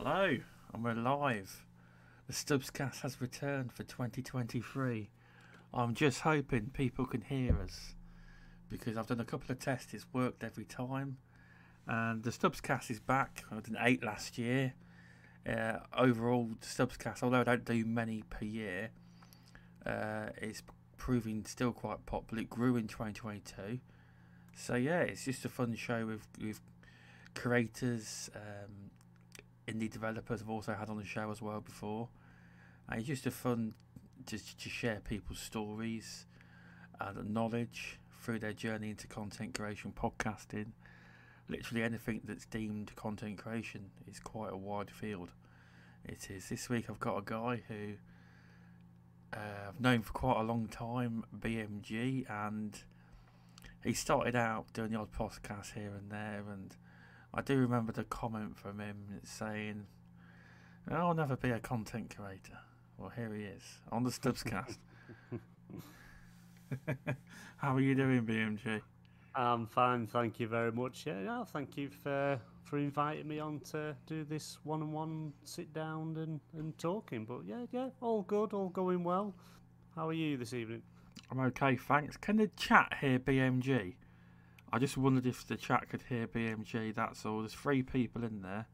Hello, and we're live. The Stubzcast has returned for 2023. I'm just hoping people can hear us, because I've done a couple of tests, it's worked every time. And the Stubzcast is back. I did 8 last year. Overall, the Stubzcast, although I don't do many per year, it's proving still quite popular. It grew in 2022. So yeah, it's just a fun show with creators, indie developers I've also had on the show as well before, and it's just a fun to share people's stories and knowledge through their journey into content creation, podcasting. Literally anything that's deemed content creation is quite a wide field. It is. This week I've got a guy who I've known for quite a long time, BMG, and he started out doing the odd podcast here and there, and I do remember the comment from him saying, "I'll never be a content creator." Well, here he is on the Stubzcast. How are you doing, BMG? I'm fine, thank you very much. Yeah, no, thank you for inviting me on to do this one-on-one sit down and talking. But yeah, all good, all going well. How are you this evening? I'm okay, thanks. Can the chat hear BMG? I just wondered if the chat could hear BMG, that's all. There's 3 people in there.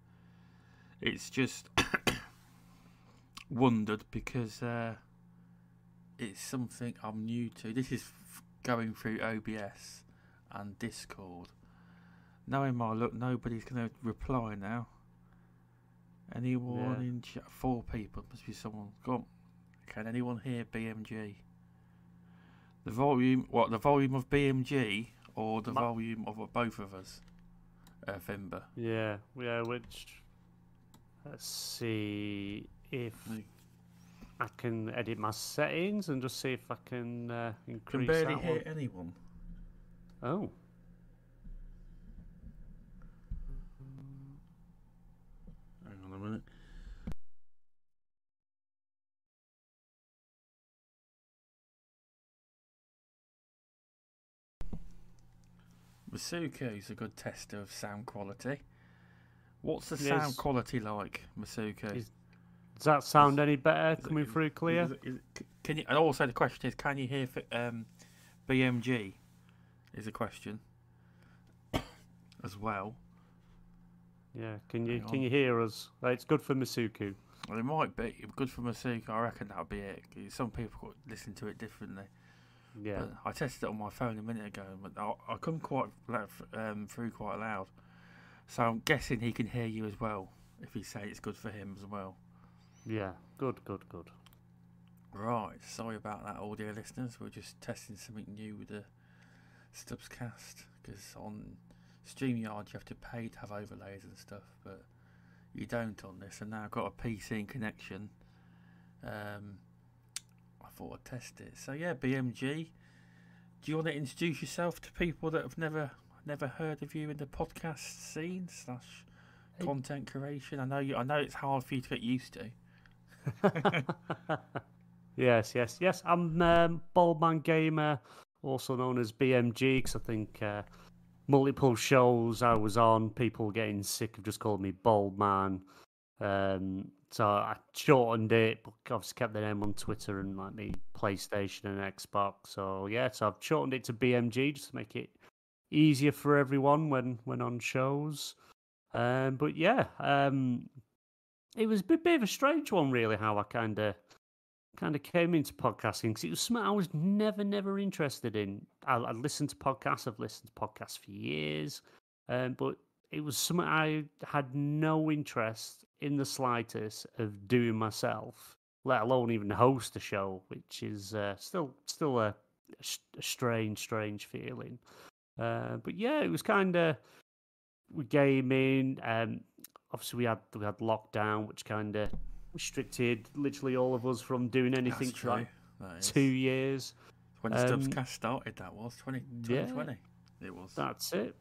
It's just wondered because it's something I'm new to. This is going through OBS and Discord. Knowing my luck, nobody's going to reply now. Anyone in chat? 4 people. Must be someone. Go on. Can anyone hear BMG? The volume, what? The volume of BMG? Or the volume of both of us, Fimba. Yeah. Which, let's see if I can edit my settings and just see if I can increase. Can barely hear anyone. Oh. Hang on a minute. Masuku is a good tester of sound quality. What's the sound quality like, Masuku? Does that sound any better coming through clear? Can you? And also the question is, can you hear BMG? Is a question as well. Yeah, can you hear us? It's good for Masuku. Well, it might be good for Masuku. I reckon that'll be it. Some people listen to it differently. Yeah, but I tested it on my phone a minute ago, but I come quite through quite loud, so I'm guessing he can hear you as well. If he's saying it's good for him as well. Yeah, good. Right, sorry about that, audio listeners. We're just testing something new with the Stubzcast, because on StreamYard you have to pay to have overlays and stuff, but you don't on this. And now I've got a PC in connection. I thought I'd test it. So yeah, BMG, do you want to introduce yourself to people that have never heard of you in the podcast scene / content creation? I know it's hard for you to get used to. Yes. I'm Bald Man Gamer, also known as BMG, because I think multiple shows I was on, people getting sick of just calling me Bald Man. So I shortened it, but obviously kept the name on Twitter and like the PlayStation and Xbox. So yeah, so I've shortened it to BMG just to make it easier for everyone when on shows. But yeah, it was a bit of a strange one really, how I kind of came into podcasting, because it was something I was never interested in. I listened to podcasts. I've listened to podcasts for years, but it was something I had no interest in the slightest of doing myself, let alone even host a show, which is still a strange feeling. But yeah, it was kind of gaming. Obviously, we had lockdown, which kind of restricted literally all of us from doing anything for like 2 years. When the Stubzcast started, that was 2020. Yeah. It was. That's it.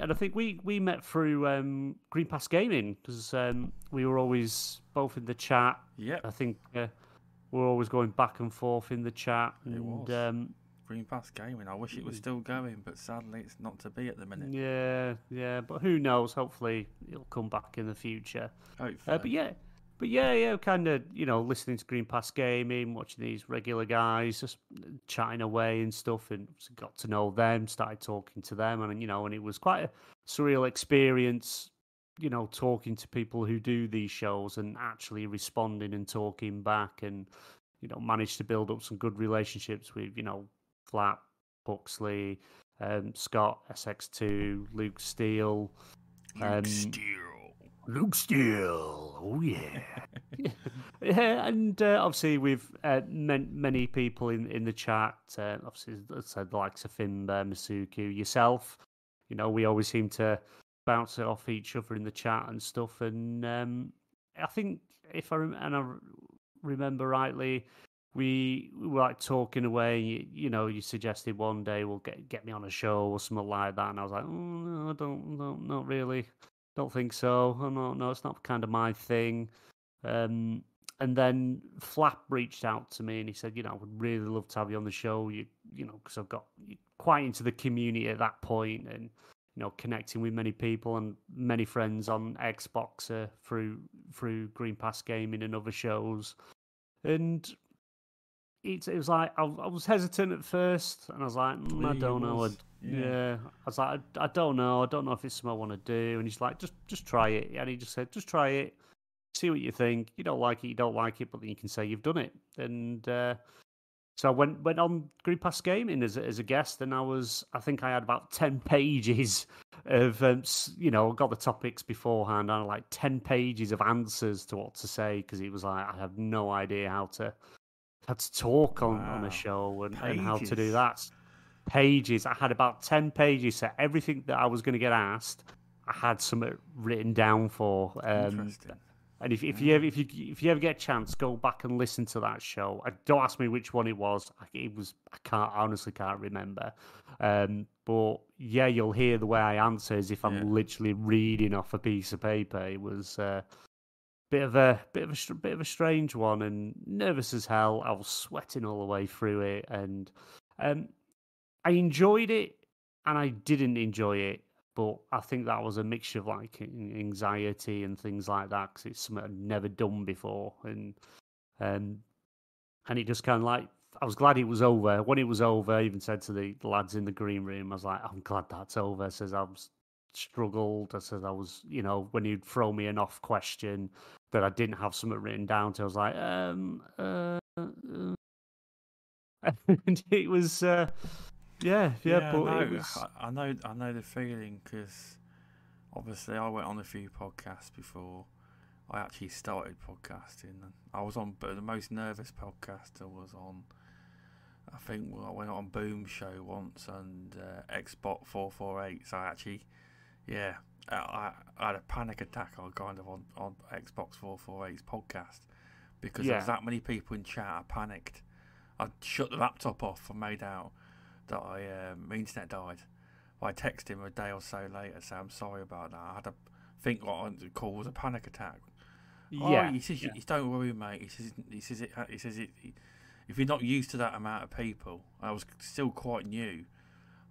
And I think we met through Green Pass Gaming, because we were always both in the chat. Yeah. I think we're always going back and forth in the chat. And Green Pass Gaming. I wish it was still going, but sadly it's not to be at the minute. Yeah, but who knows? Hopefully it'll come back in the future. Hopefully. But kind of, you know, listening to Green Pass Gaming, watching these regular guys just chatting away and stuff, and got to know them, started talking to them, and, you know, and it was quite a surreal experience, you know, talking to people who do these shows and actually responding and talking back, and, you know, managed to build up some good relationships with, you know, Flap, Huxley, Scott, SX2, Luke Steele, oh yeah. Yeah, and obviously we've many people in the chat, obviously, as I said, the likes of Fimba, Masuku, yourself, you know, we always seem to bounce it off each other in the chat and stuff, and I think if I remember rightly, we were like talking away, you know, you suggested one day, we'll get me on a show or something like that, and I was like, no, not really. Don't think so. Oh, no, it's not kind of my thing. And then Flap reached out to me and he said, you know, I would really love to have you on the show. You know, because I've got quite into the community at that point, and, you know, connecting with many people and many friends on Xbox through Green Pass Gaming and other shows. And it was like, I was hesitant at first, and I was like, I don't know. Yeah, I was like, I don't know if it's something I want to do. And he's like, just try it. And he just said, just try it, see what you think. You don't like it, but then you can say you've done it. And so I went on Green Pass Gaming as a guest, and I think I had about 10 pages of, you know, got the topics beforehand, and I had like 10 pages of answers to what to say, because it was like, I have no idea how to talk on a show and how to do that. Pages. I had about 10 pages, so everything that I was going to get asked, I had something written down for. Interesting. And if you ever get a chance, go back and listen to that show. Don't ask me which one it was. I honestly can't remember. But yeah, you'll hear the way I answer as if I'm literally reading off a piece of paper. It was a bit of a strange one, and nervous as hell. I was sweating all the way through it, and I enjoyed it and I didn't enjoy it, but I think that was a mixture of like anxiety and things like that, because it's something I'd never done before, and it just kind of like, I was glad it was over. When it was over, I even said to the lads in the green room, I was like, I'm glad that's over. I says, I've struggled. I says, I was, you know, when you'd throw me an off question that I didn't have something written down to, I was like, and it was. Yeah, but no, I know the feeling, because obviously I went on a few podcasts before I actually started podcasting. I was on, but the most nervous podcast I was on, I think, I went on Boom Show once, and Xbox 448. So I actually, I had a panic attack on Xbox 448's podcast, because there was that many people in chat. I panicked. I shut the laptop off and made out that my internet died. I texted him a day or so later, so I'm sorry about that. I had to think what I call was a panic attack. Yeah. Oh, he says, don't worry, mate. He says, if you're not used to that amount of people, I was still quite new.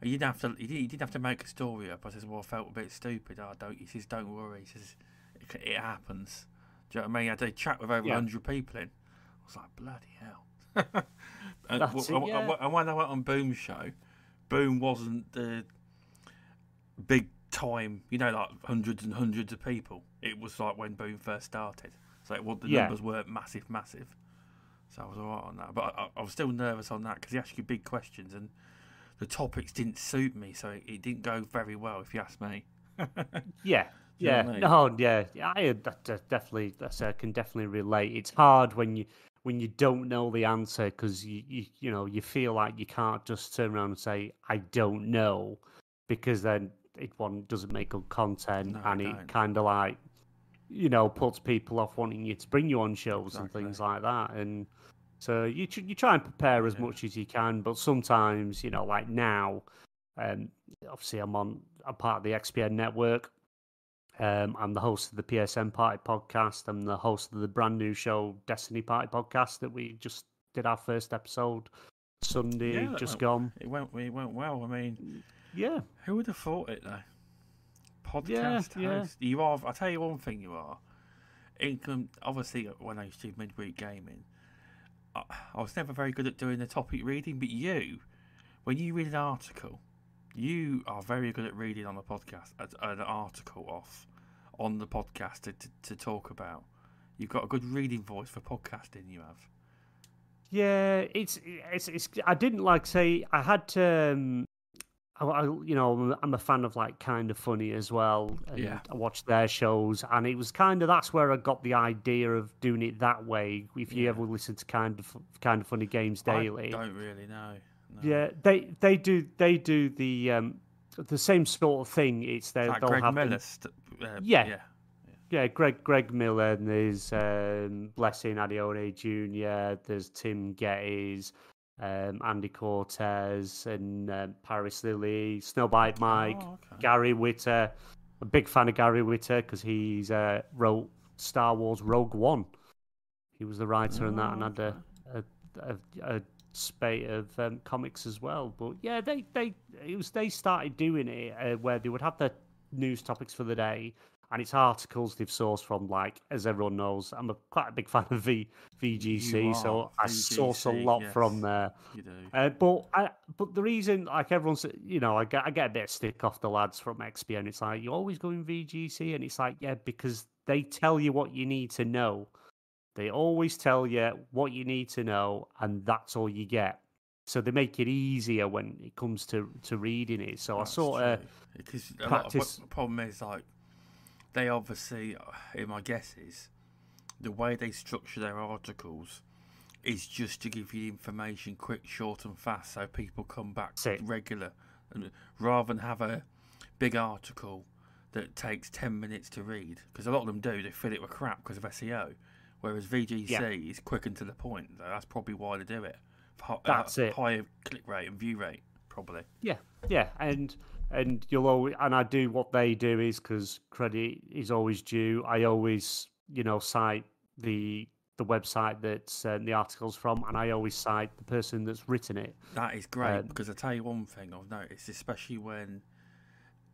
He didn't have to make a story up. I says, well, I felt a bit stupid. He says, don't worry. He says, it happens. Do you know what I mean? I had a chat with over 100 people in. I was like, bloody hell. And when I went on Boom Show, Boom wasn't the big time, you know, like hundreds and hundreds of people. It was like when Boom first started, so the numbers weren't massive. So I was alright on that, but I was still nervous on that, because he asked you big questions and the topics didn't suit me, so it didn't go very well, if you ask me. I can definitely relate. It's hard when you don't know the answer, because you know you feel like you can't just turn around and say I don't know, because then it doesn't make good content, and it kind of like, you know, puts people off wanting you to bring you on shows and things like that. And so you try and prepare as much as you can, but sometimes, you know, like now, obviously I'm part of the XPN network. I'm the host of the PSN Party Podcast. I'm the host of the brand new show, Destiny Party Podcast, that we just did our first episode Sunday just gone. It went well. I mean, yeah. Who would have thought it though? Podcast host. You are. I tell you one thing, you are. Obviously, when I used to do midweek gaming, I was never very good at doing the topic reading. But you, when you read an article, you are very good at reading on the podcast an article off on the podcast to talk about. You've got a good reading voice for podcasting. You have. Yeah, it's. I didn't like say I had to. You know, I'm a fan of like Kind of Funny as well. And yeah. I watched their shows, and it was kind of that's where I got the idea of doing it that way. If you ever listen to Kind of Funny Games Daily, I don't really know. No. Yeah, they do the same sort of thing. It's their like Greg Miller. Yeah, Greg Miller, and there's Blessing Adione Jr. There's Tim Gettys. Andy Cortez and Paris Lily, Snowbite Mike, Gary Witter. I'm a big fan of Gary Witter because he's wrote Star Wars Rogue One. He was the writer on that, and had a spate of comics as well. But yeah, they started doing it where they would have their news topics for the day, and it's articles they've sourced from, like, as everyone knows, I'm quite a big fan of VGC, so I source a lot from there. You do. But the reason, like, everyone's, you know, I get a bit of stick off the lads from XPN. It's like, you're always going VGC, and it's like, yeah, because they tell you what you need to know. They always tell you what you need to know, and that's all you get. So they make it easier when it comes to reading it. So that's I sort of because practice. The problem is, like, they obviously, in my guesses, the way they structure their articles is just to give you information quick, short and fast so people come back regular, and rather than have a big article that takes 10 minutes to read, because a lot of them do, they fill it with crap because of SEO, whereas VGC is quick and to the point. That's probably why they do it. That's it. Higher click rate and view rate, probably. Yeah, and you'll always, and I do what they do is because credit is always due. I always, you know, cite the website that's the article's from, and I always cite the person that's written it. That is great because I tell you one thing I've noticed, especially when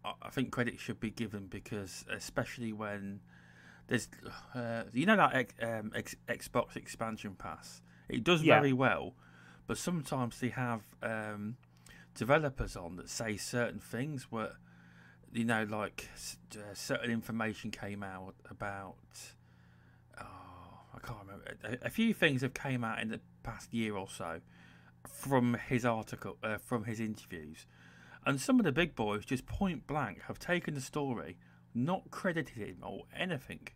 I think credit should be given, because especially when there's, you know, that Xbox expansion pass, it does very well, but sometimes they have. Developers on that say certain things were, you know, like certain information came out about, I can't remember, a few things have came out in the past year or so from his article, from his interviews, and some of the big boys just point blank have taken the story, not credited him or anything,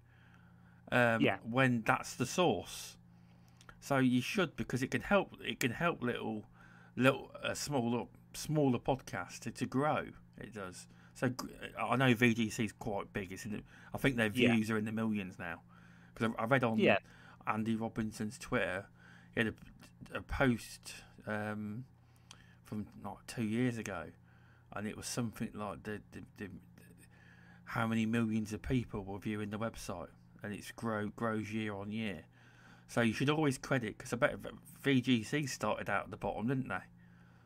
when that's the source. So you should, because it can help smaller podcast to grow. It does. So I know VGC is quite big. I think their views are in the millions now. Because I read on Andy Robinson's Twitter, he had a post from like 2 years ago, and it was something like the how many millions of people were viewing the website, and it's grows year on year. So you should always credit, because I bet VGC started out at the bottom, didn't they?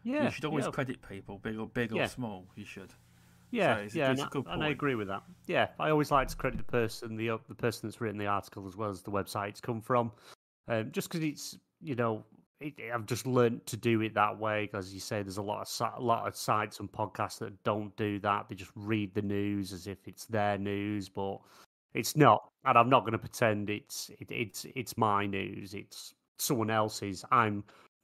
Yeah, you should always credit people, big or small. You should. Yeah, so it's a good point. And I agree with that. Yeah, I always like to credit the person that's written the article as well as the website it's come from, just because it's, you know, I've just learnt to do it that way. As you say, there's a lot of sites and podcasts that don't do that. They just read the news as if it's their news, but it's not. And I'm not going to pretend it's my news. It's someone else's. I'm,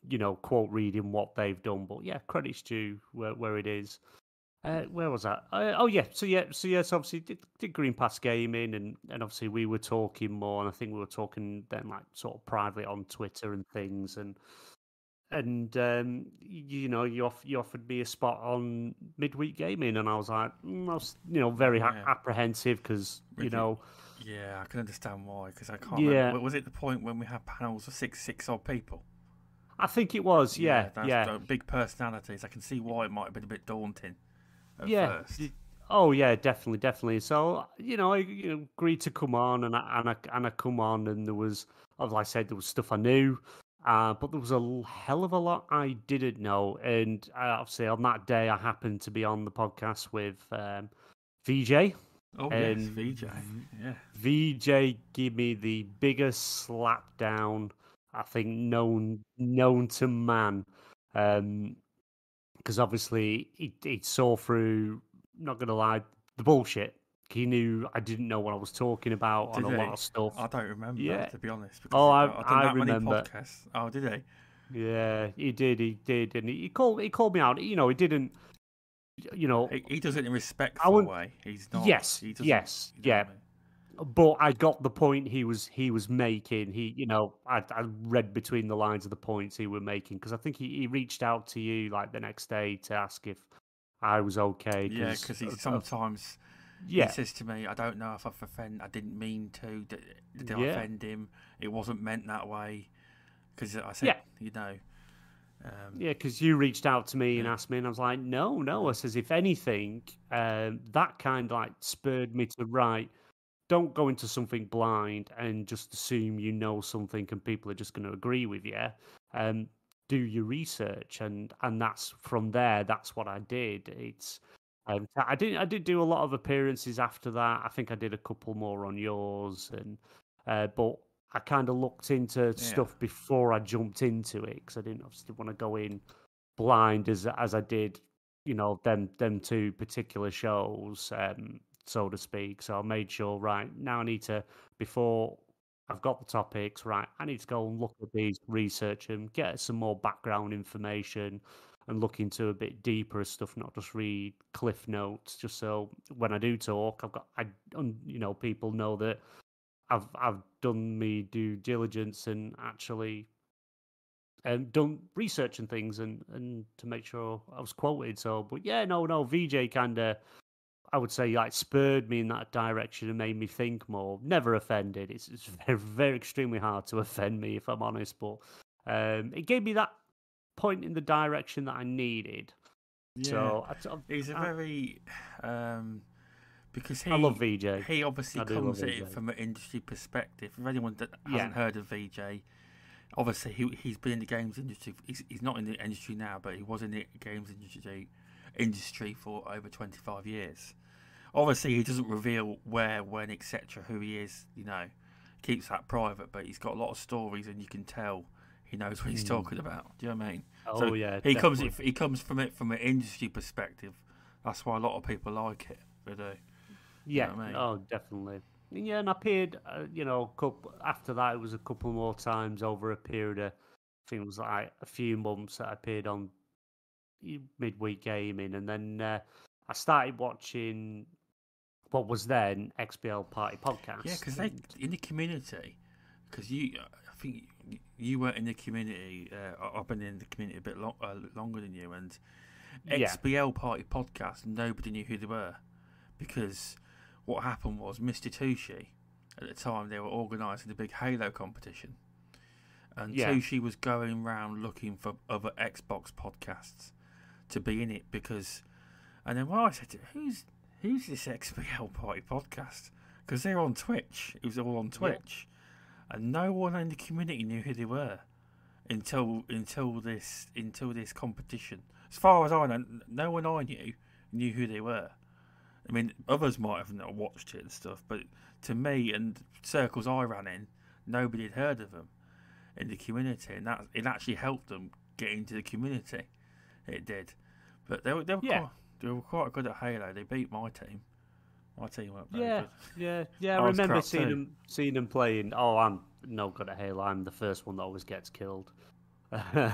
you know, quote reading what they've done, but yeah, credit's due where it is. Where was that? So obviously did Green Pass Gaming, and obviously we were talking more, and I think we were talking then like sort of privately on Twitter and things, and you know, you offered me a spot on Midweek Gaming, and I was like, I was, you know, very apprehensive because you know. Yeah, I can understand why, because I can't remember. Was it the point when we had panels of six odd people? I think it was, big personalities. I can see why it might have been a bit daunting at first. Oh, yeah, definitely. So, you know, I agreed to come on, and I come on, and there was, as I said, there was stuff I knew, But there was a hell of a lot I didn't know. And obviously on that day, I happened to be on the podcast with VJ. Oh, yes, VJ. Yeah. VJ gave me the biggest slapdown, I think, known to man. Because obviously he saw through, not going to lie, the bullshit. He knew I didn't know what I was talking about on a lot of stuff. I don't remember, to be honest. Oh, I remember. Oh, did he? Yeah, he did. And he called me out. You know, he didn't, you know... He does it in a respectful way. He's not... Yes, yeah. But I got the point he was making. He, you know, I read between the lines of the points he were making, because I think he reached out to you, like, the next day to ask if I was okay. Yeah, because he sometimes... Yeah. He says to me, I don't know if I've offended, I didn't mean to, did I offend him? It wasn't meant that way. Because I said, you know. Yeah, because you reached out to me and asked me, and I was like, no. I says, if anything, that kind of like spurred me to write, don't go into something blind and just assume you know something and people are just going to agree with you. Do your research. And that's from there, that's what I did. It's... I did do a lot of appearances after that. I think I did a couple more on yours, and but I kind of looked into stuff before I jumped into it, because I didn't obviously want to go in blind as I did, you know, them two particular shows, so to speak. So I made sure, right now I need to, before I've got the topics, right, I need to go and look at these, research them, get some more background information, and look into a bit deeper stuff, not just read cliff notes. Just so when I do talk, people know that I've done me due diligence and actually done research and things, and to make sure I was quoted. So, but yeah, no, VJ kind of, I would say, like, spurred me in that direction and made me think more. Never offended. It's very, very extremely hard to offend me, if I'm honest. But it gave me that point in the direction that I needed. Yeah. So he's a very because I love VJ. He obviously comes at it from an industry perspective. For anyone that hasn't heard of VJ, obviously he's been in the games industry. He's not in the industry now, but he was in the games industry for over 25 years. Obviously, he doesn't reveal where, when, etc., who he is. You know, keeps that private. But he's got a lot of stories, and you can tell he knows what he's talking about. Do you know what I mean? Oh, so yeah. He comes from it from an industry perspective. That's why a lot of people like it. They do. Yeah. You know what I mean? Oh, definitely. Yeah, and I appeared, after that, it was a couple more times over a period of, I think it was like a few months that I appeared on Midweek Gaming. And then I started watching what was then XBL Party Podcast. Yeah, because they, in the community, because you... I think you were in the community. I've been in the community a bit longer than you. And XBL Party Podcast, nobody knew who they were, because what happened was Mr. Tushi, at the time, they were organising the big Halo competition, and Tushi was going around looking for other Xbox podcasts to be in it, because. And then when I said, "Who's this XBL Party Podcast?" Because they're on Twitch. It was all on Twitch. Yeah. And no one in the community knew who they were until this competition. As far as I know, no one I knew who they were. I mean, others might have not watched it and stuff, but to me and circles I ran in, nobody had heard of them in the community, and that it actually helped them get into the community. It did, but they were quite good at Halo. They beat my team. I'll tell you what. Yeah. I remember seeing him playing. Oh, I'm no good at Halo. I'm the first one that always gets killed.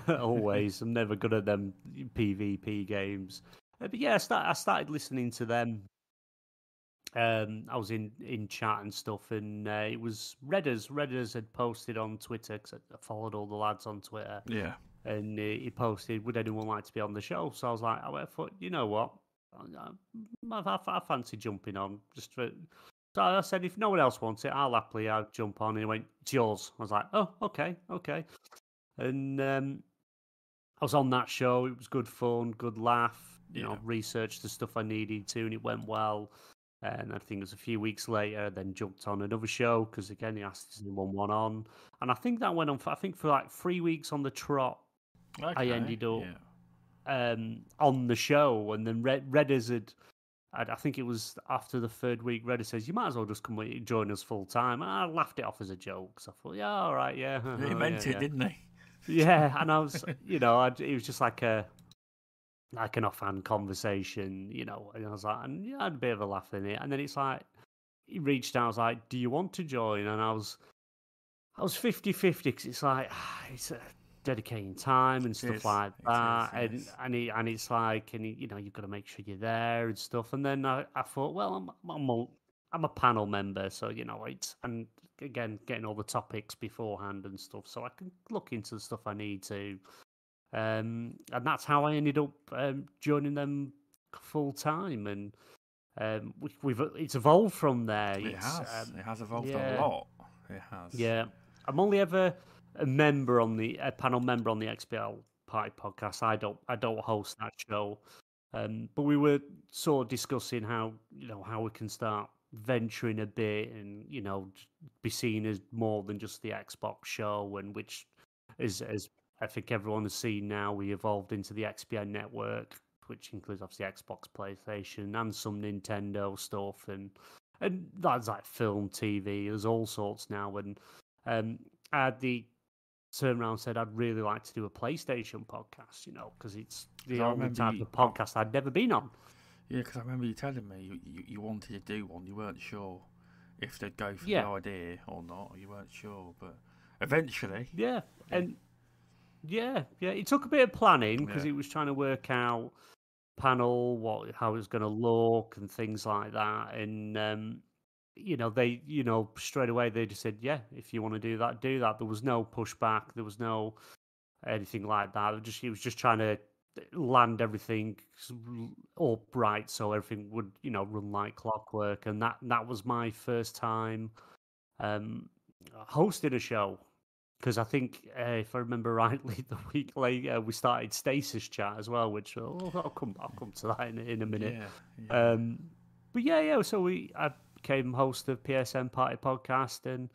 Always. I'm never good at them PvP games. But yeah, I started listening to them. I was in chat and stuff, and it was Redders. Redders had posted on Twitter, because I followed all the lads on Twitter. Yeah. And he posted, "Would anyone like to be on the show?" So I was like, I thought, you know what? I fancy jumping on just for... So I said, if no one else wants it, I'll happily jump on. And he went, "It's yours." I was like, "Oh, okay. And I was on that show. It was good fun, good laugh. You know, researched the stuff I needed to, and it went well. And I think it was a few weeks later, then jumped on another show because, again, he asked us one on. And I think that went on for, I think, for like 3 weeks on the trot. Okay. I ended up on the show. And then Redders had, I think it was after the third week, Redders says, you might as well just come and join us full time. And I laughed it off as a joke. So I thought, yeah, all right, yeah. He meant it, didn't he? Yeah, and I was, you know, it was just like a... like an offhand conversation, you know, and I was like, and yeah, I had a bit of a laugh in it. And then it's like, he reached out, I was like, do you want to join? And I was 50-50, because it's like, it's dedicating time and stuff like that. And it's like, and you know, you've got to make sure you're there and stuff. And then I thought, well, I'm a panel member, so, you know, it's, and again, getting all the topics beforehand and stuff, so I can look into the stuff I need to. And that's how I ended up joining them full time, and it's evolved from there. It has evolved a lot. It has. Yeah, I'm only ever a panel member on the XBL Party Podcast. I don't host that show, but we were sort of discussing how, you know, how we can start venturing a bit, and, you know, be seen as more than just the Xbox show, and which is as I think everyone has seen now, we evolved into the XPN network, which includes obviously Xbox, PlayStation, and some Nintendo stuff, and that's like film, TV, there's all sorts now. And I had the turn around and said I'd really like to do a PlayStation podcast, you know, because it's the only type of podcast I'd never been on. Yeah, because I remember you telling me you wanted to do one, you weren't sure if they'd go for the idea or not, or you weren't sure, but eventually, Yeah, it took a bit of planning because it was trying to work out panel, how it was going to look and things like that. And you know, straight away they just said, yeah, if you want to do that, do that. There was no pushback, there was no anything like that. It was just trying to land everything upright so everything would, you know, run like clockwork. And that was my first time hosting a show. Because I think, if I remember rightly, the week later we started Stasis Chat as well, which I'll come to that in a minute. Yeah. But yeah. So I became host of PSN Party Podcast, and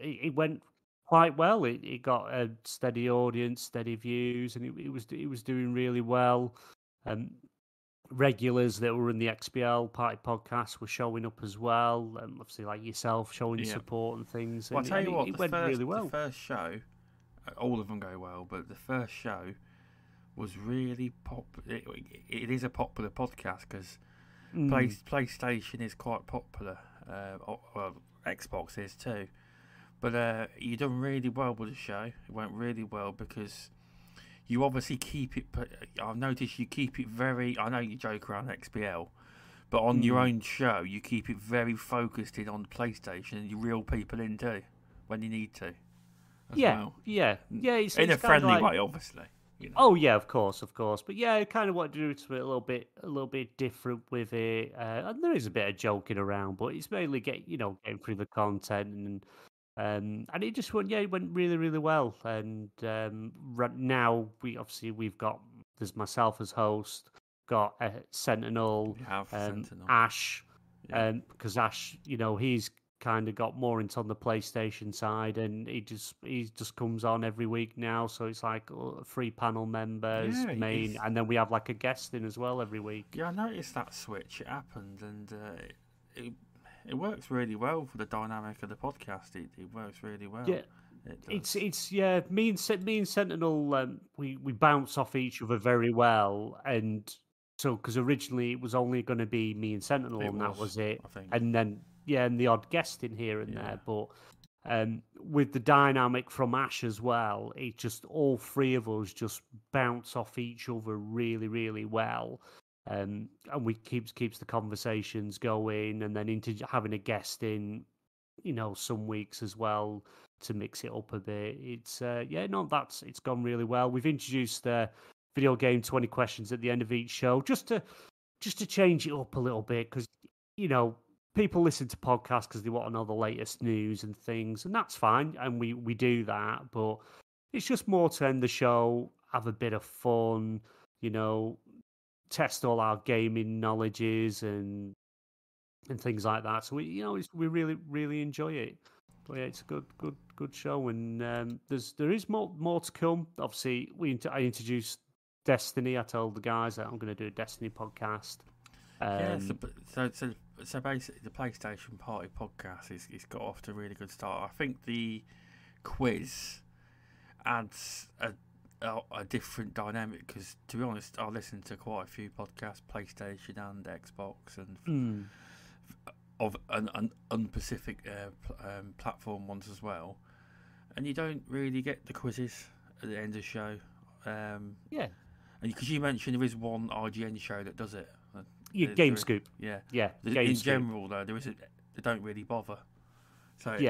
it went quite well. It got a steady audience, steady views, and it was doing really well. Regulars that were in the XBL Party Podcast were showing up as well, and obviously like yourself showing support and things. Well, and I tell you what, it went really well. The first show, all of them go well, but the first show was really popular. It is a popular podcast because PlayStation is quite popular. Well, Xbox is too, but you done really well with the show. It went really well because. You obviously keep it. I've noticed you keep it very. I know you joke around XBL, but on your own show, you keep it very focused in on the PlayStation, and you reel people in too when you need to. It's, in a friendly way, obviously. You know. Oh yeah, of course. But yeah, I kind of want to do it a little bit different with it. And there is a bit of joking around, but it's mainly getting through the content and. And it just went really, really well. And right now there's myself as host, got Sentinel, Ash, because Ash, you know, he's kind of got more into on the PlayStation side, and he just comes on every week now. So it's like three panel members and then we have like a guest in as well every week. Yeah, I noticed that switch. It happened, and it works really well for the dynamic of the podcast. It works really well. Yeah, it's Me and Sentinel, we bounce off each other very well, and so because originally it was only going to be me and Sentinel, that was it. I think. And then and the odd guest in here and there, but with the dynamic from Ash as well, it just all three of us just bounce off each other really, really well. And we keeps the conversations going, and then into having a guest in, you know, some weeks as well to mix it up a bit. It's it's gone really well. We've introduced video game 20 questions at the end of each show just to change it up a little bit, because, you know, people listen to podcasts because they want to know the latest news and things, and that's fine, and we do that, but it's just more to end the show, have a bit of fun, you know. Test all our gaming knowledges and and things like that. So we really, really enjoy it. But yeah, it's a good show, and there is more to come. Obviously, I introduced Destiny. I told the guys that I'm going to do a Destiny podcast. So basically, the PlayStation Party Podcast is got off to a really good start. I think the quiz adds a different dynamic, because to be honest, I listen to quite a few podcasts, PlayStation and Xbox, and of an unspecific platform ones as well. And you don't really get the quizzes at the end of the show. Yeah, and because you mentioned there is one IGN show that does it. Game Scoop. Yeah. General, though, they don't really bother. So it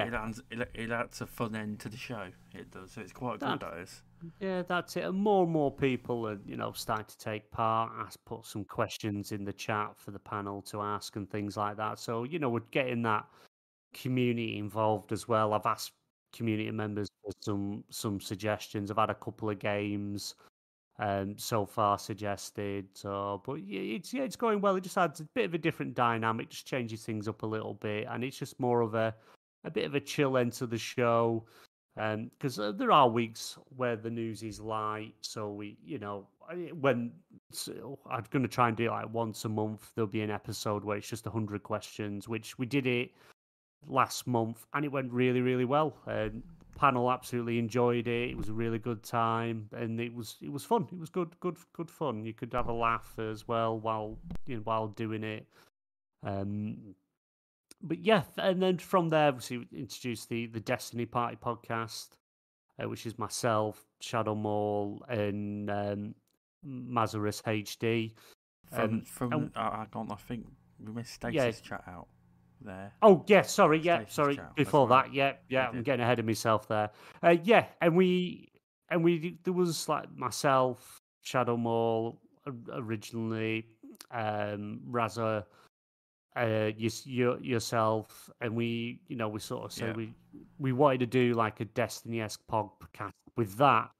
adds a fun end to the show. It does. So it's quite good. That is. Yeah, that's it. And more people are starting to take part. Put some questions in the chat for the panel to ask and things like that. So we're getting that community involved as well. I've asked community members for some suggestions. I've had a couple of games so far suggested. So, but it's going well. It just adds a bit of a different dynamic. Just changes things up a little bit, and it's just more of a bit of a chill end to the show. Because there are weeks where the news is light, so I'm going to try and do it like once a month. There'll be an episode where it's just 100 questions, which we did it last month, and it went really, really well. Panel absolutely enjoyed it. It was a really good time, and it was fun. It was good fun. You could have a laugh as well while doing it. But yeah, and then from there, obviously, we introduced the Destiny Party Podcast, which is myself, Shadow Maul, and Mazarus HD. I think we missed Stasis Chat out there. Oh, yeah, sorry, yeah, Stasis sorry. Chat, before that, right. yeah, I'm getting ahead of myself there. Yeah, and we there was like myself, Shadow Maul originally, Razza. Yourself, and we sort of said we wanted to do like a Destiny-esque podcast with that,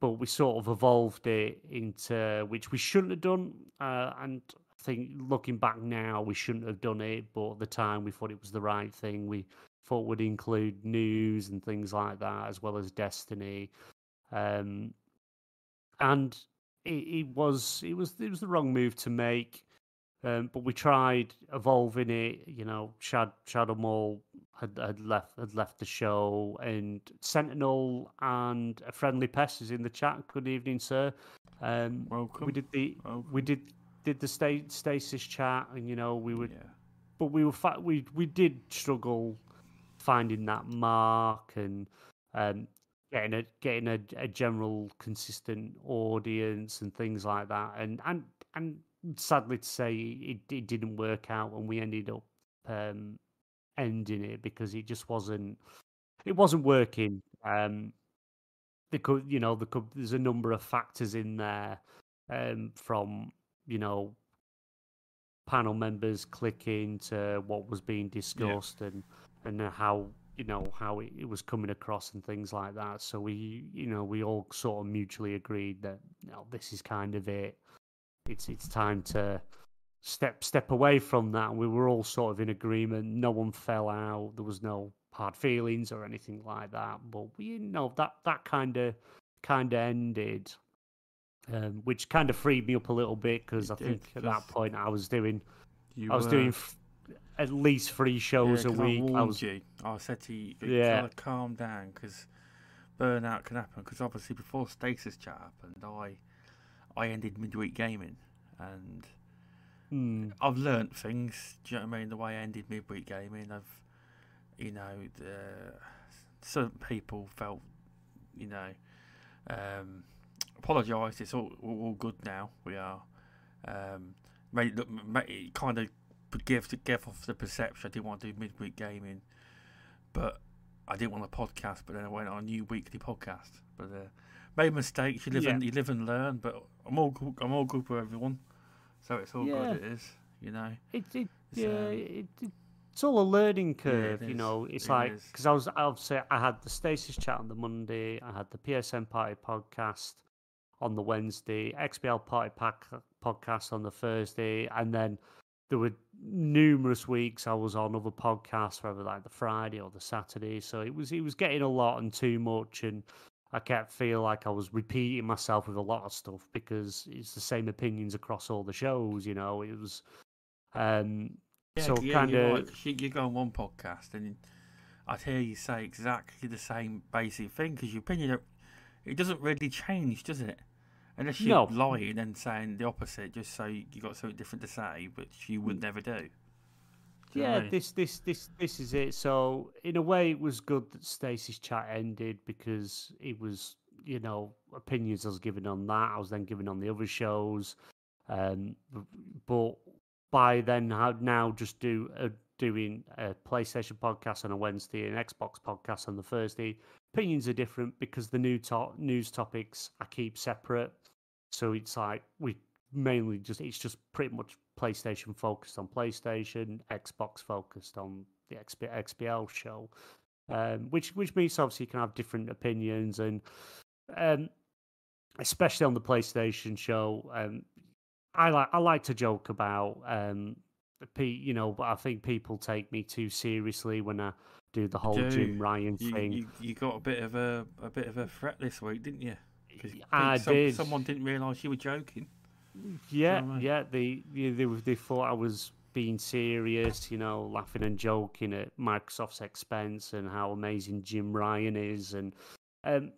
but we sort of evolved it into, which we shouldn't have done, and I think looking back now, we shouldn't have done it, but at the time we thought it was the right thing. We thought we'd include news and things like that, as well as Destiny, and it was the wrong move to make. But we tried evolving it. Shadow Maul had left the show, and Sentinel and a friendly pest is in the chat. Good evening, sir. Welcome. We did the Stasis Chat, and we did struggle finding that mark and getting a general consistent audience and things like that, and. Sadly to say, it didn't work out, and we ended up ending it because it wasn't working. There's a number of factors in there, from panel members clicking to what was being discussed and how how it was coming across and things like that. So we all sort of mutually agreed that this is kind of it. It's time to step away from that. We were all sort of in agreement. No one fell out. There was no hard feelings or anything like that. But that kind of ended, which kind of freed me up a little bit, because I think at that point I was doing at least 3 shows a week. I said to you, gotta calm down, because burnout can happen. Because obviously before Stasis Chat happened, I ended Midweek Gaming, and I've learnt things. Do you know what I mean? The way I ended Midweek Gaming, some people felt, apologised. It's all good now. We are. It kind of gave off the perception I didn't want to do Midweek Gaming, but I didn't want a podcast. But then I went on a new weekly podcast, but. Made mistakes. You live and learn. But I'm all good for everyone. So it's all good. It is. It's all a learning curve. Because I had the Stasis Chat on the Monday. I had the PSN Party Podcast on the Wednesday. XBL Party Podcast on the Thursday, and then there were numerous weeks I was on other podcasts, whether like the Friday or the Saturday. So it was getting a lot and too much, and I kept feel like I was repeating myself with a lot of stuff because it's the same opinions across all the shows. You know, it was you go on one podcast and I'd hear you say exactly the same basic thing because your opinion, it doesn't really change, does it? Unless you're lying and saying the opposite just so you got something different to say, which you would never do. This is it. So in a way, it was good that Stasis Chat ended because it was, you know, opinions I was giving on that. I was then giving on the other shows, but by then I'd now just doing a PlayStation podcast on a Wednesday and an Xbox podcast on the Thursday. Opinions are different because the new news topics I keep separate. So it's like we mainly it's just pretty much PlayStation focused on PlayStation, Xbox focused on the XBL show, which means obviously you can have different opinions, and especially on the PlayStation show, I like to joke about you know, but I think people take me too seriously when I do the whole Jim Ryan thing. You got a bit of a threat this week, didn't you? I did. Someone didn't realise you were joking. Yeah, right. Yeah. They thought I was being serious, you know, laughing and joking at Microsoft's expense and how amazing Jim Ryan is, and so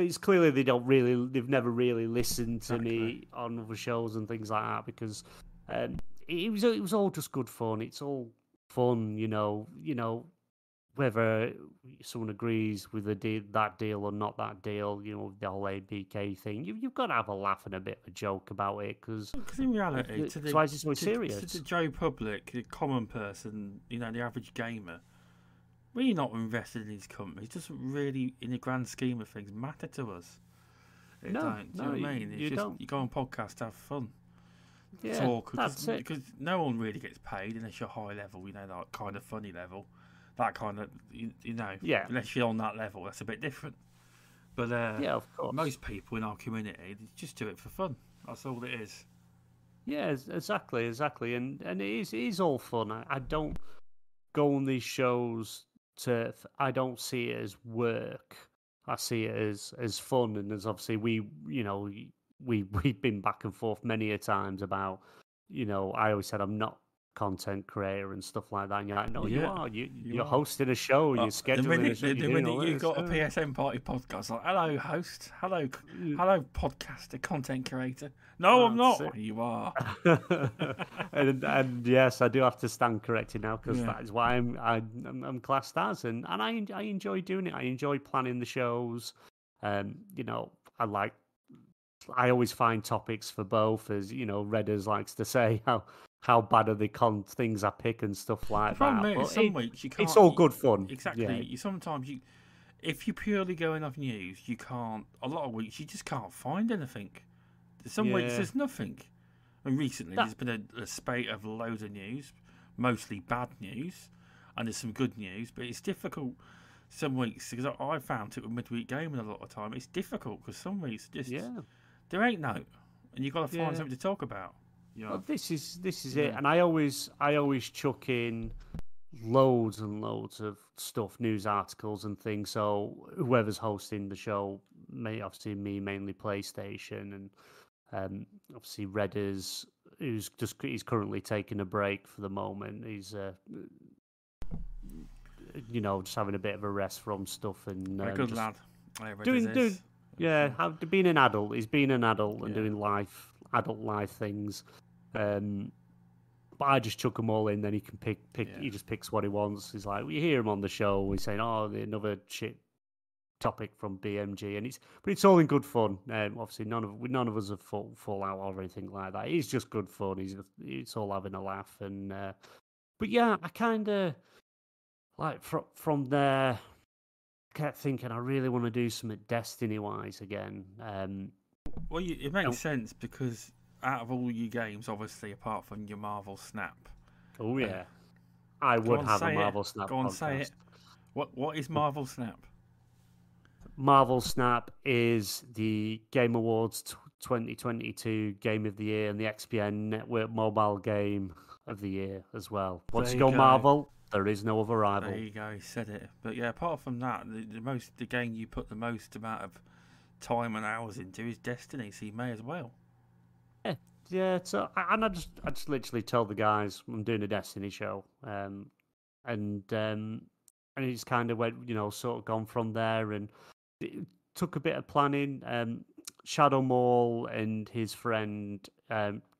it's clearly they've never really listened to me on other shows and things like that because it was all just good fun. It's all fun, you know. Whether someone agrees with that deal or not that deal, you know, the whole ABK thing, you've got to have a laugh and a bit of a joke about it because in reality, to the Joe public, the common person, you know, the average gamer, we're not invested in these companies. It doesn't really, in the grand scheme of things, matter to us. Do you know what I mean? You go on podcast to have fun. Yeah, talk, that's it. Because no one really gets paid unless you're high level, you know, like Kind of Funny level. That kind of, you know, yeah. Unless you're on that level, that's a bit different. But yeah, of course, most people in our community just do it for fun. That's all it is. Yeah, exactly, and it is all fun. I don't go on these shows to. I don't see it as work. I see it as fun, and as obviously we've been back and forth many a times about, you know, I always said I'm not content creator and stuff like that, and you're like, no, yeah, you're hosting a show, you're scheduling the minute you've got a PSN Party Podcast, like, hello host, hello podcaster, content creator. No, I'm not. Well, you are. and yes, I do have to stand corrected now because that is why I'm classed as, and I enjoy doing it. I enjoy planning the shows. You know, I always find topics for both, as you know, Redders likes to say, how bad are the things I pick and stuff like that. It's all good fun. Exactly. Yeah. Sometimes, if you're purely going off news, you can't. A lot of weeks, you just can't find anything. Some weeks there's nothing. And recently, there's been a spate of loads of news, mostly bad news, and there's some good news. But it's difficult some weeks because I found it with Midweek Gaming a lot of time. It's difficult because some weeks just there ain't no, and you've got to find something to talk about. Yeah. Well, this is it, and I always chuck in loads and loads of stuff, news articles and things. So whoever's hosting the show, obviously me mainly PlayStation, and obviously Redders, who's he's currently taking a break for the moment. He's you know, just having a bit of a rest from stuff and good lad. Doing being an adult. He's been an adult and doing adult life things, but I just chuck them all in. Then he can pick. Yeah. He just picks what he wants. He's like, we hear him on the show. He's saying, "Oh, another shit topic from BMG," and it's all in good fun. Obviously, none of us have fall out or anything like that. It's just good fun. It's all having a laugh, and but yeah, I kind of like from there. I kept thinking I really want to do something Destiny wise again. Well, it makes sense because out of all your games, obviously, apart from your Marvel Snap. Oh, yeah. I would have a Marvel Snap podcast. Go on, say it. What is Marvel Snap? Marvel Snap is the Game Awards 2022 Game of the Year and the XPN Network Mobile Game of the Year as well. Once you go Marvel, there is no other rival. There you go, he said it. But yeah, apart from that, the game you put the most amount of time and hours into is Destiny, so you may as well. Yeah, yeah. So I just literally tell the guys I'm doing a Destiny show, and it's kind of went, sort of gone from there, and it took a bit of planning. Shadow Maul and his friend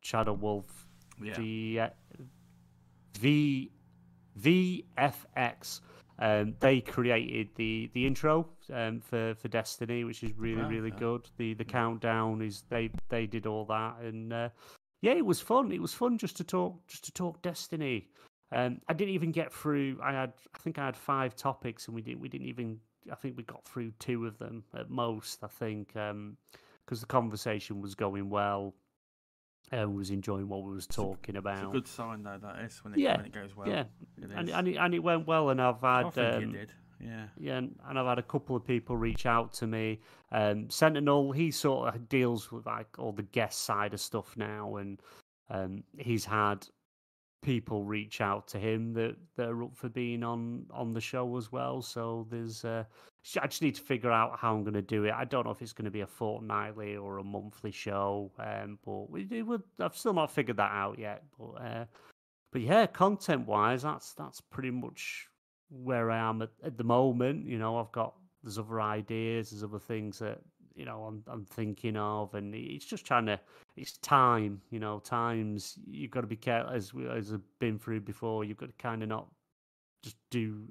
Shadow Wolf, VFX, they created the intro for Destiny, which is really good. The countdown is they did all that, and it was fun. It was fun just to talk Destiny. I didn't even get through. I think I had 5 topics, and we didn't even. I think we got through 2 of them at most. I think because the conversation was going well. Was enjoying what we was talking about. It's a good sign, though, that is, when it goes well. Yeah, and it went well, and I've had... I think it did, yeah. Yeah, and I've had a couple of people reach out to me. Sentinel, he sort of deals with, all the guest side of stuff now, and he's had people reach out to him that are up for being on the show as well, so there's... I just need to figure out how I'm going to do it. I don't know if it's going to be a fortnightly or a monthly show, but I've still not figured that out yet. But yeah, content-wise, that's pretty much where I am at the moment. There's other ideas, there's other things that I'm thinking of, and it's just it's time. Times you've got to be careful, as I've been through before. You've got to kind of not just do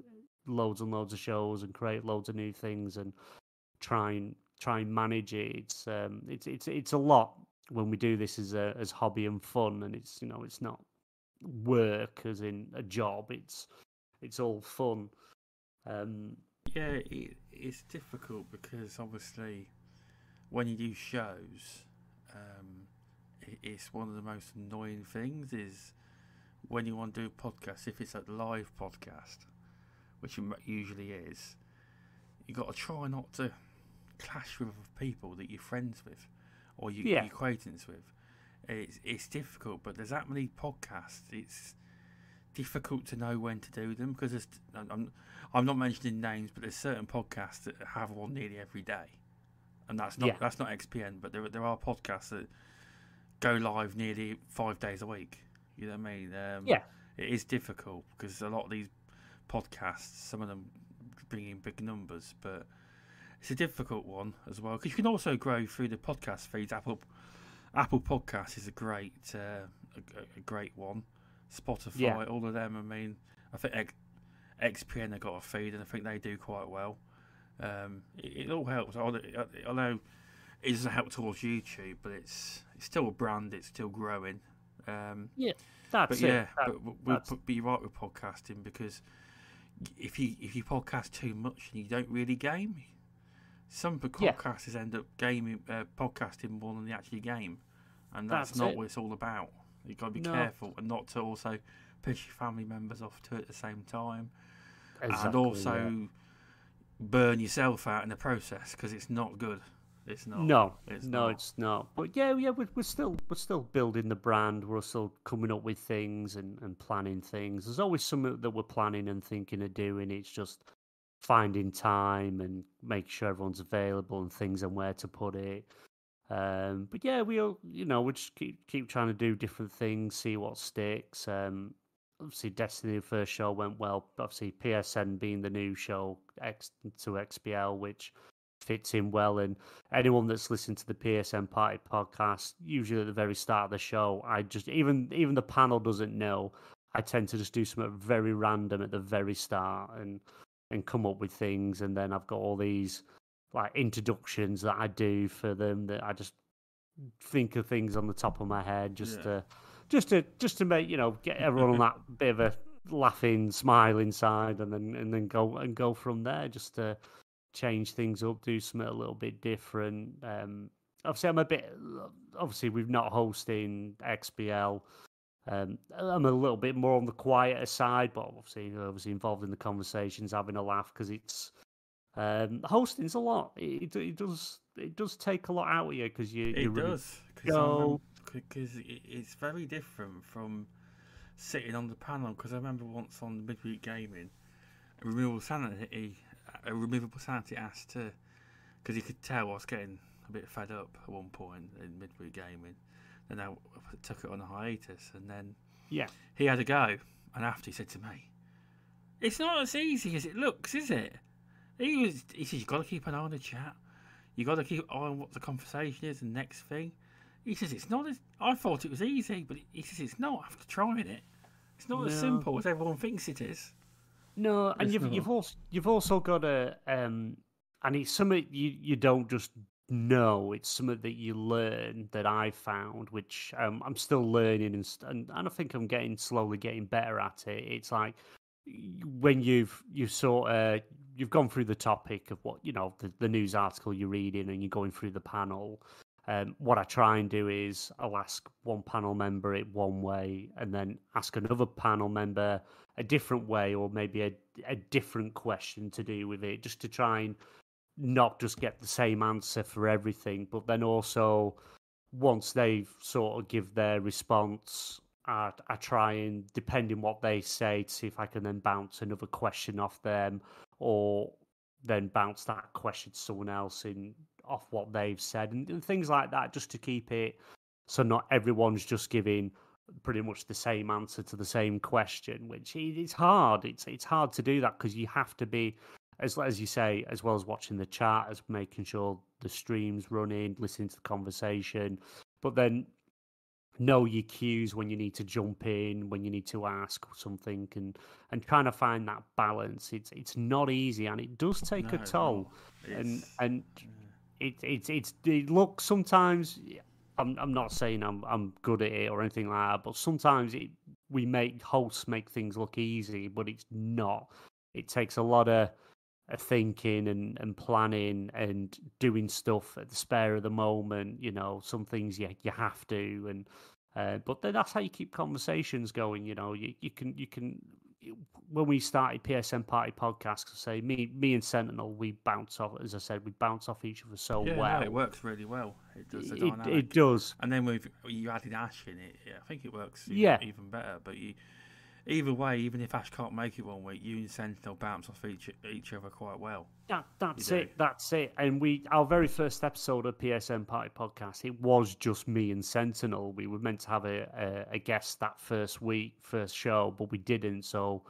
loads and loads of shows and create loads of new things and try and manage it. It's a lot when we do this as hobby and fun, and it's it's not work as in a job. It's all fun. Yeah, it's difficult because obviously when you do shows, it's one of the most annoying things is when you want to do podcasts, if it's a live podcast, which it usually is, you got to try not to clash with people that you're friends with or your acquaintance with. It's difficult, but there's that many podcasts. It's difficult to know when to do them because I'm not mentioning names, but there's certain podcasts that have one nearly every day, and that's not XPN, but there are podcasts that go live nearly 5 days a week. You know what I mean? It is difficult because a lot of these podcasts, some of them bring in big numbers, but it's a difficult one as well because you can also grow through the podcast feeds. Apple Podcast is a great one. Spotify, all of them. I think XPN have got a feed, and I think they do quite well. It all helps. Although it doesn't help towards YouTube, but it's still a brand. It's still growing. But you're right with podcasting because if you podcast too much and you don't really game, some podcasters end up podcasting more than they actually game, and that's not what it's all about. You've got to be careful and not to also push your family members off to it at the same time, and also burn yourself out in the process because it's not good. It's not. It's not. But we're still building the brand. We're still coming up with things and planning things. There's always something that we're planning and thinking of doing. It's just finding time and making sure everyone's available and things and where to put it. But yeah, we'll we just keep trying to do different things, see what sticks. Obviously, Destiny, the first show, went well. Obviously, PSN being the new show to XBL, which fits in well, and anyone that's listened to the PSN Party podcast, usually at the very start of the show, I just even the panel doesn't know. I tend to just do something very random at the very start and come up with things, and then I've got all these introductions that I do for them that I just think of things on the top of my head to make get everyone on that bit of a laughing, smiling side, and then go from there just to change things up, do something a little bit different. Obviously we've not hosting XBL. I'm a little bit more on the quieter side, but obviously involved in the conversations, having a laugh, because it's Hosting's a lot. It does take a lot out of you because because it's very different from sitting on the panel. Because I remember once on the Midweek Gaming, Removable Sanity asked to, because you could tell I was getting a bit fed up at one point in Midweek Gaming, and I took it on a hiatus, and then he had a go, and after he said to me, "It's not as easy as it looks, is it?" He says, "You've got to keep an eye on the chat. You've got to keep an eye on what the conversation is and the next thing." He says, "It's not as... I thought it was easy, but he says it's not after trying it. It's not as simple as everyone thinks it is." No, and you've also got to... and it's something you don't just know. It's something that you learn, that I found, which I'm still learning, and I think I'm slowly getting better at it. It's like when you've gone through the topic of what, the news article you're reading, and you're going through the panel. What I try and do is I'll ask one panel member it one way, and then ask another panel member a different way, or maybe a different question to do with it, just to try and not just get the same answer for everything. But then also, once they've sort of give their response, I try and, depending what they say, to see if I can then bounce another question off them, or then bounce that question to someone else off what they've said, and things like that, just to keep it so not everyone's just giving pretty much the same answer to the same question, which is hard. It's hard to do that, because you have to be, as you say, as well as watching the chat, as making sure the stream's running, listening to the conversation, but then know your cues when you need to jump in, when you need to ask something, and trying to find that balance. It's not easy, and it does take a toll. It looks sometimes. I'm not saying I'm good at it or anything like that, but sometimes hosts make things look easy, but it's not. It takes a lot of thinking and planning and doing stuff at the spare of the moment. Some things you have to, but then that's how you keep conversations going. You can. When we started PSN Party Podcast, me and Sentinel, we bounce off. As I said, we bounce off each other well. Yeah, it works really well. It does. It does. And then you added Ash in it. Yeah, I think it works even better. But either way, even if Ash can't make it one week, you and Sentinel bounce off each other quite well. That's it. And our very first episode of PSN Party Podcast, it was just me and Sentinel. We were meant to have a guest that first show, but we didn't. So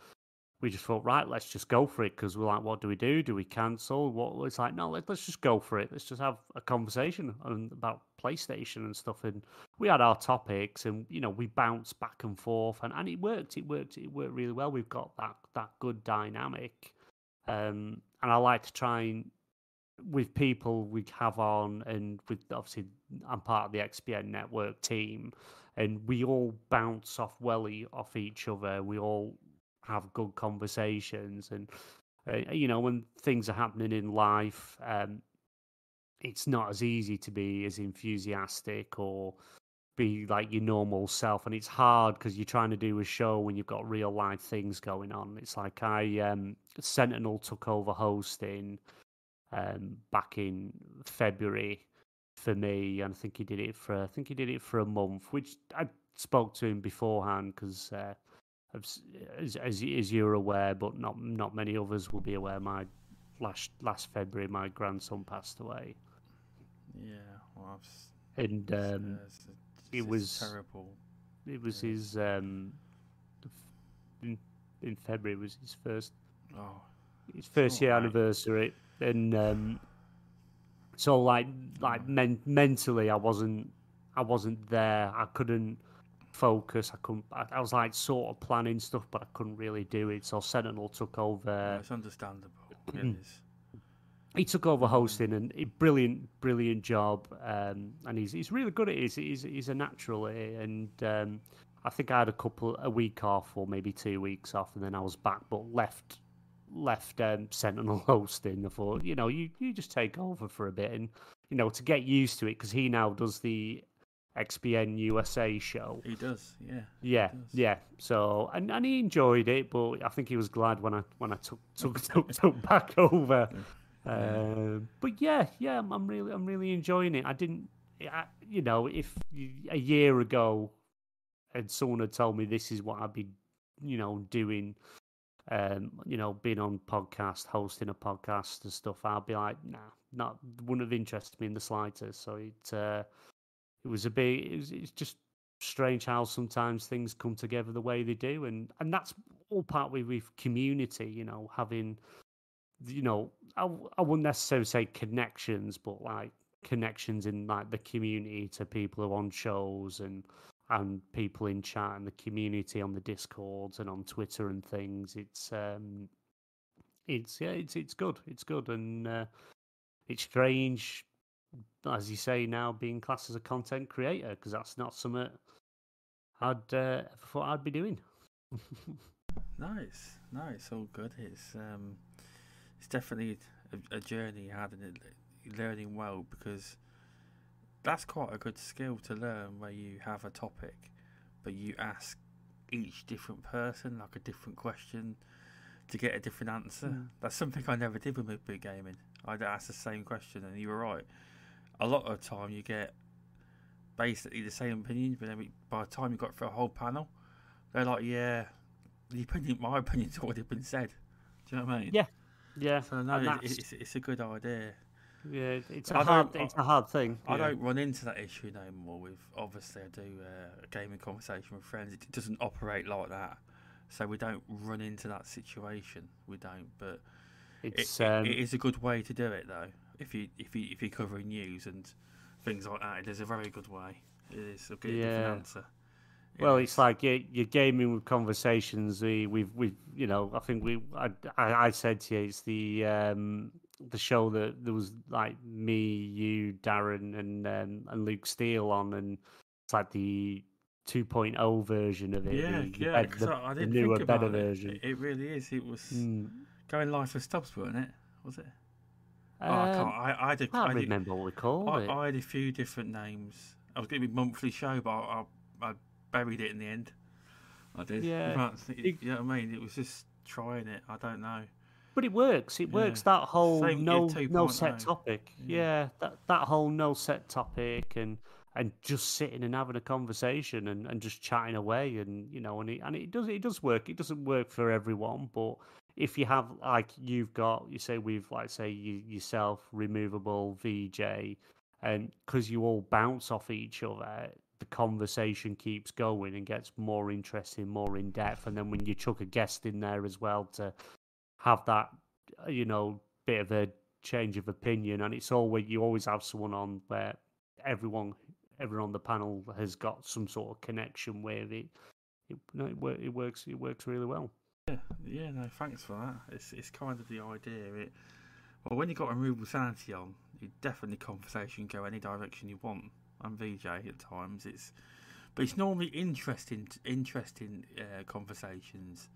we just thought, right, let's just go for it, because we're like, what do we do? Do we cancel? It's like, no, let's just go for it. Let's just have a conversation about PlayStation and stuff. And we had our topics, and we bounced back and forth, and it worked really well. We've got that good dynamic. And I like to try and, with people we have on, and with, obviously, I'm part of the XPN network team, and we all bounce off each other. We all have good conversations, and when things are happening in life, it's not as easy to be as enthusiastic or be like your normal self, and it's hard because you're trying to do a show when you've got real life things going on. It's like Sentinel took over hosting back in February for me, and I think he did it for a month, which I spoke to him beforehand, because as you're aware, but not many others will be aware, my last February my grandson passed away. It was terrible. It was his in February was his first year anniversary, and so like mentally I wasn't there. I couldn't focus. I was like sort of planning stuff, but I couldn't really do it. So Sentinel took over. It's understandable. It is. He took over hosting, and a brilliant job. And he's really good at it. He's a natural, and I think I had a week off, or maybe 2 weeks off, and then I was back, but left Sentinel hosting. I thought, you just take over for a bit, and to get used to it, because he now does the XPN USA show. He does, yeah. Yeah, does. Yeah. So and he enjoyed it, but I think he was glad when I took back over. But yeah, I'm really enjoying it. If a year ago, and someone had told me this is what I'd be, doing, being on podcast, hosting a podcast and stuff, I'd be like, nah, wouldn't have interested me in the slightest. So it's just strange how sometimes things come together the way they do, and that's all part with community, having, I wouldn't necessarily say connections, but like connections in like the community to people who are on shows and people in chat and the community on the Discords and on Twitter and things. It's good. And it's strange, as you say, now being classed as a content creator, because that's not something I'd thought I'd be doing. Nice. All good. It's definitely a journey had, and learning well, because that's quite a good skill to learn, where you have a topic but you ask each different person like a different question to get a different answer. That's something I never did with Midweek Gaming. I'd ask the same question, and you were right, a lot of the time you get basically the same opinions, but then by the time you got through a whole panel, they're like, yeah, my opinion's already been said. Do you know what I mean? Yeah. So no, it's a good idea. Yeah, it's a hard thing. I don't run into that issue no more. Obviously, I do a gaming conversation with friends. It doesn't operate like that, so we don't run into that situation. We don't, but it is a good way to do it, though. If you're covering news and things like that, it is a very good way. It is a good answer. Well, it's like you're gaming with conversations. I said to you, it's the show that there was like me, you, Darren, and Luke Steele on, and it's like the 2.0 version of it. Yeah, because I didn't the newer, think about better it. Version. It really is. It was going live for Stubz, wasn't it? Was it? I can't remember what we called it. I had a few different names. I was going to be monthly show, but I buried it in the end. I did. Yeah, you know what I mean. It was just trying it. I don't know. But it works. It works. That whole no set topic. Yeah, that whole no set topic, and just sitting and having a conversation and just chatting away, and it does work. It doesn't work for everyone, but if you have yourself, Removable, VJ, and because you all bounce off each other, the conversation keeps going and gets more interesting, more in depth, and then when you chuck a guest in there as well to have that, bit of a change of opinion, and it's always, you always have someone on where everyone on the panel has got some sort of connection with it. It works really well. Yeah. No, thanks for that. It's kind of the idea. When you got Removable Sanity on, you definitely conversation go any direction you want. I'm VJ at times. It's normally interesting conversations.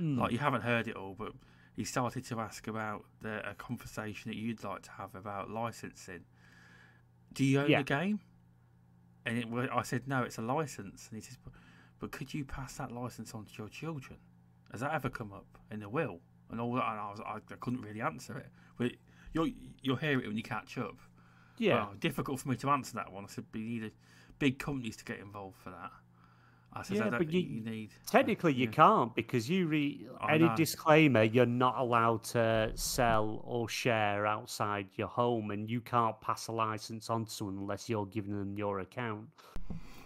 Like, you haven't heard it all, but he started to ask about a conversation that you'd like to have about licensing. Do you own the game? And I said, no, it's a license. And he says, but could you pass that license on to your children? Has that ever come up in the will? And all that. And I couldn't really answer it. But you'll hear it when you catch up. Yeah. Well, difficult for me to answer that one. I said, we need big companies to get involved for that. I said, you can't, because you read any disclaimer, you're not allowed to sell or share outside your home, and you can't pass a license on to someone unless you're giving them your account.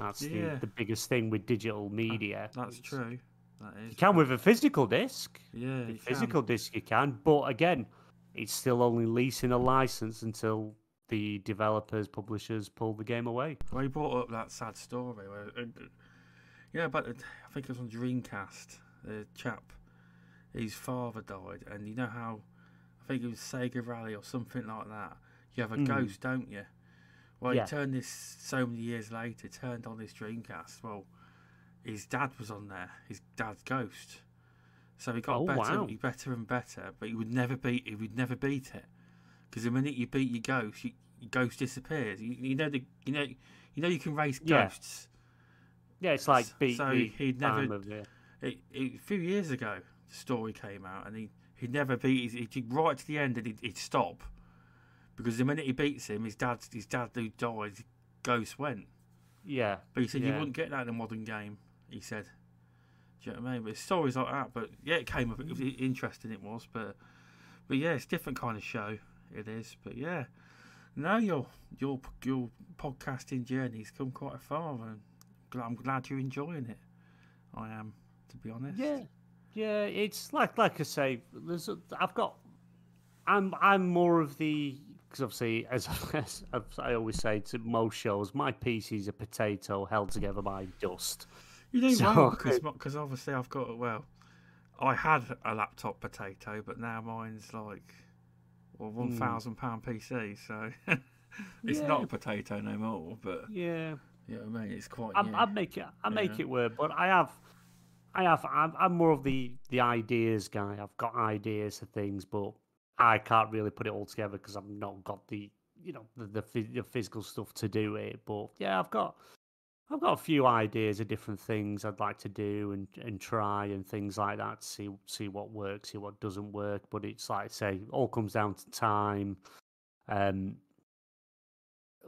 That's the biggest thing with digital media. That's true. That is you can true. With a physical disc. Yeah, with physical disc you can, but again, it's still only leasing a license until the developers, publishers pull the game away. Well, you brought up that sad story where... but I think it was on Dreamcast. The chap, his father died, and you know how, I think it was Sega Rally or something like that. You have a ghost, don't you? Well, he turned this so many years later. Turned on this Dreamcast. Well, his dad was on there. His dad's ghost. So he got better and better, but he would never beat. He would never beat it, because the minute you beat your ghost, your ghost disappears. You know you can race ghosts. Yeah, it's like beat. So he'd never. A few years ago, the story came out, and he never beat. He'd right to the end, and he'd stop, because the minute he beats him, his dad who died, ghost went. Yeah, but he said you wouldn't get that in a modern game. He said, "Do you know what I mean?" But it's stories like that. But yeah, it came up. It was interesting. It was, but yeah, it's a different kind of show. It is, but yeah. No, your podcasting journey's come quite far, and I'm glad you're enjoying it. I am, to be honest. Yeah, yeah. It's like I say, I'm more of the, because obviously as I always say to most shows, my piece is a potato held together by dust. You do well, because obviously I've got, well, I had a laptop potato, but now mine's like. Or £1,000 PC, so it's not a potato no more. But yeah, you know what I mean, it's quite. I make it work, but I'm more of the ideas guy. I've got ideas for things, but I can't really put it all together because I've not got the physical stuff to do it. But yeah, I've got a few ideas of different things I'd like to do and try and things like that, to see what works, see what doesn't work. But it's like I say, it all comes down to time,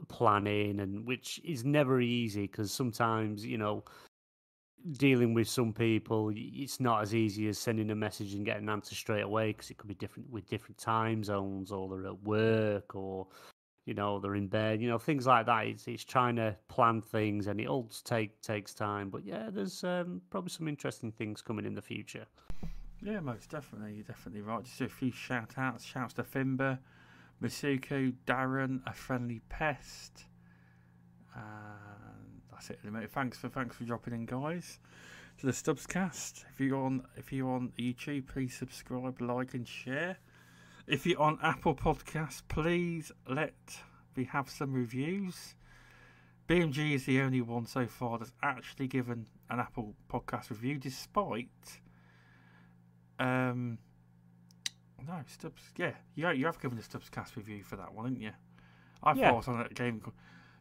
planning, and which is never easy because sometimes, you know, dealing with some people, it's not as easy as sending a message and getting an answer straight away because it could be different with different time zones, or they're at work, or... you know, they're in bed, you know, things like that. It's trying to plan things, and it all takes time. But yeah, there's probably some interesting things coming in the future. Yeah, most definitely. You're definitely right. Just a few shout-outs. Shouts to Fimba, Masuku, Darren, A Friendly Pest. That's it in a minute. Thanks for dropping in, guys, to the Stubzcast. If you're on YouTube, please subscribe, like, and share. If you're on Apple Podcasts, please let me have some reviews. BMG is the only one so far that's actually given an Apple Podcast review, despite... no, Stubbs... Yeah, you have given a Stubzcast review for that one, haven't you? I thought I was on that game...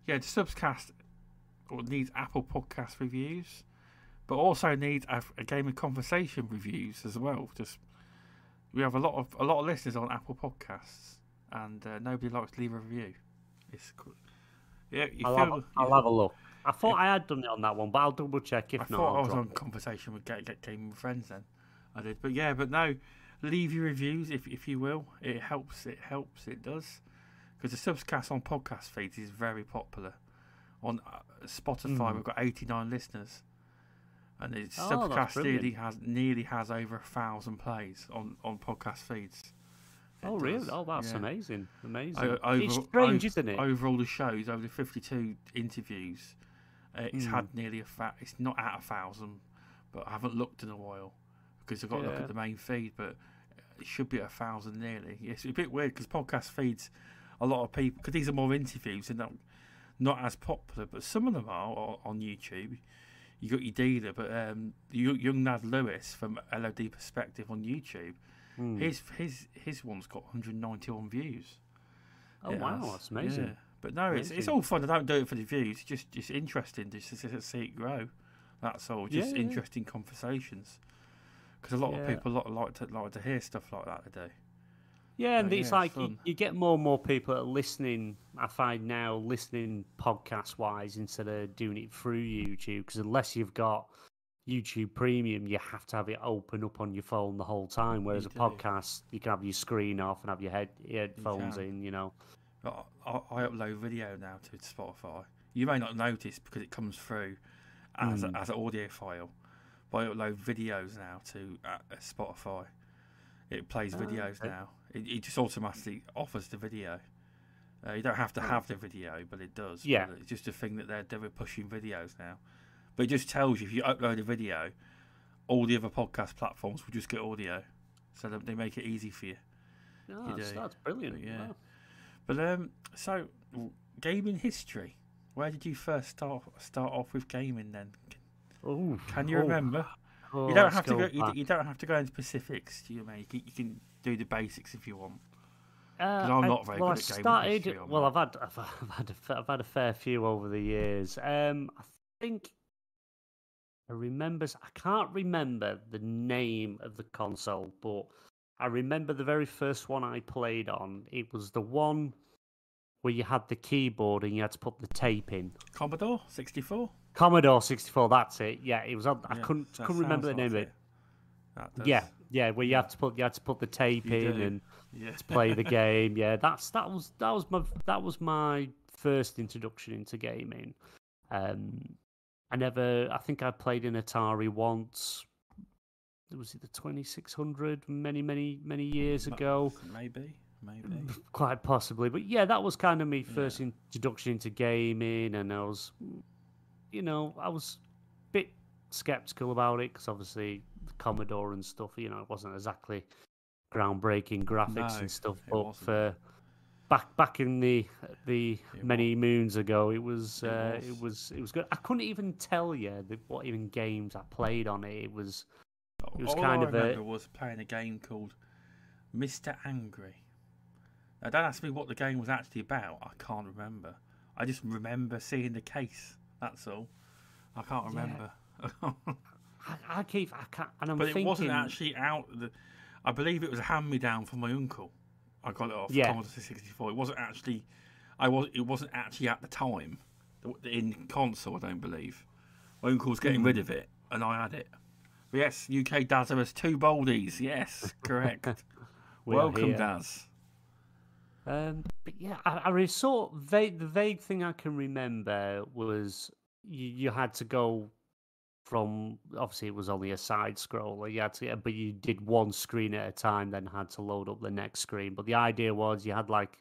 Yeah, the Stubzcast needs Apple Podcast reviews, but also needs a Game of Conversation reviews as well, just... We have a lot of listeners on Apple Podcasts, and nobody likes to leave a review. It's cool. Yeah, I'll have a look. I thought I had done it on that one, but I'll double check if not. I thought I was on Conversation with Get Gaming with Friends then. I did, but yeah, but no, leave your reviews if you will. It helps. It helps. It does, because the Stubzcast on podcast feeds is very popular. On Spotify, we've got 89 listeners. And the Stubzcast nearly has over 1,000 plays on podcast feeds. Really? Oh, that's amazing! Amazing. It's strange, isn't it? Over all the shows, over the 52 interviews, it's had nearly it's not at 1,000, but I haven't looked in a while because I've got to look at the main feed. But it should be at 1,000 nearly. It's a bit weird because podcast feeds, a lot of people, because these are more interviews and not as popular, but some of them are on YouTube. You got your dealer, but young lad Lewis from LOD Perspective on YouTube, his one's got 191 views. Oh wow, that's amazing! Yeah. But no, it's all fun. I don't do it for the views. It's just interesting to see it grow. That's all. Just interesting conversations, because a lot of people like to hear stuff like that. They do. Yeah, and it's like you get more and more people that are listening. I find now listening podcast-wise instead of doing it through YouTube, because unless you've got YouTube Premium, you have to have it open up on your phone the whole time. Whereas a podcast, you can have your screen off and have your headphones in. You know, I upload video now to Spotify. You may not notice because it comes through as an audio file, but I upload videos now to Spotify. It plays videos now. It just automatically offers the video. You don't have to have the video, but it does. Yeah. It's just a thing that they're pushing videos now. But it just tells you if you upload a video, all the other podcast platforms will just get audio. So they make it easy for you. Oh, that's brilliant. But, yeah. Wow. But so gaming history. Where did you first start off with gaming then? Can you remember? Oh, you don't have to go. You don't have to go into specifics. Do you know? You can do the basics if you want. I'm not very good at gaming history. Well, I've had a fair few over the years. I think I can't remember the name of the console, but I remember the very first one I played on. It was the one where you had the keyboard and you had to put the tape in. Commodore 64? Commodore 64, that's it. Yeah, it was on. Yeah, I couldn't remember the name of it. Yeah, where you had to put the tape in and to play the game. Yeah, that was my first introduction into gaming. I think I played in Atari once. Was it the 2600 many years ago? Maybe. Quite possibly. But yeah, that was kind of my first introduction into gaming, and I was a bit skeptical about it because obviously the Commodore and stuff, it wasn't exactly groundbreaking graphics and stuff. But for back in the many moons ago, it was good. I couldn't even tell you what even games I played on it. I remember playing a game called Mr. Angry. Now, don't ask me what the game was actually about. I can't remember. I just remember seeing the case. That's all. I can't remember. Yeah. It wasn't actually out. I believe it was a hand-me-down from my uncle. I got it off Commodore 64. It wasn't actually at the time in console. I don't believe. My uncle was getting rid of it, and I had it. But yes, UK Daz has two Baldies. Yes, correct. Welcome, Daz. But yeah, the vague thing I can remember was you had to go from, obviously it was only a side scroller, but you did one screen at a time, then had to load up the next screen. But the idea was you had like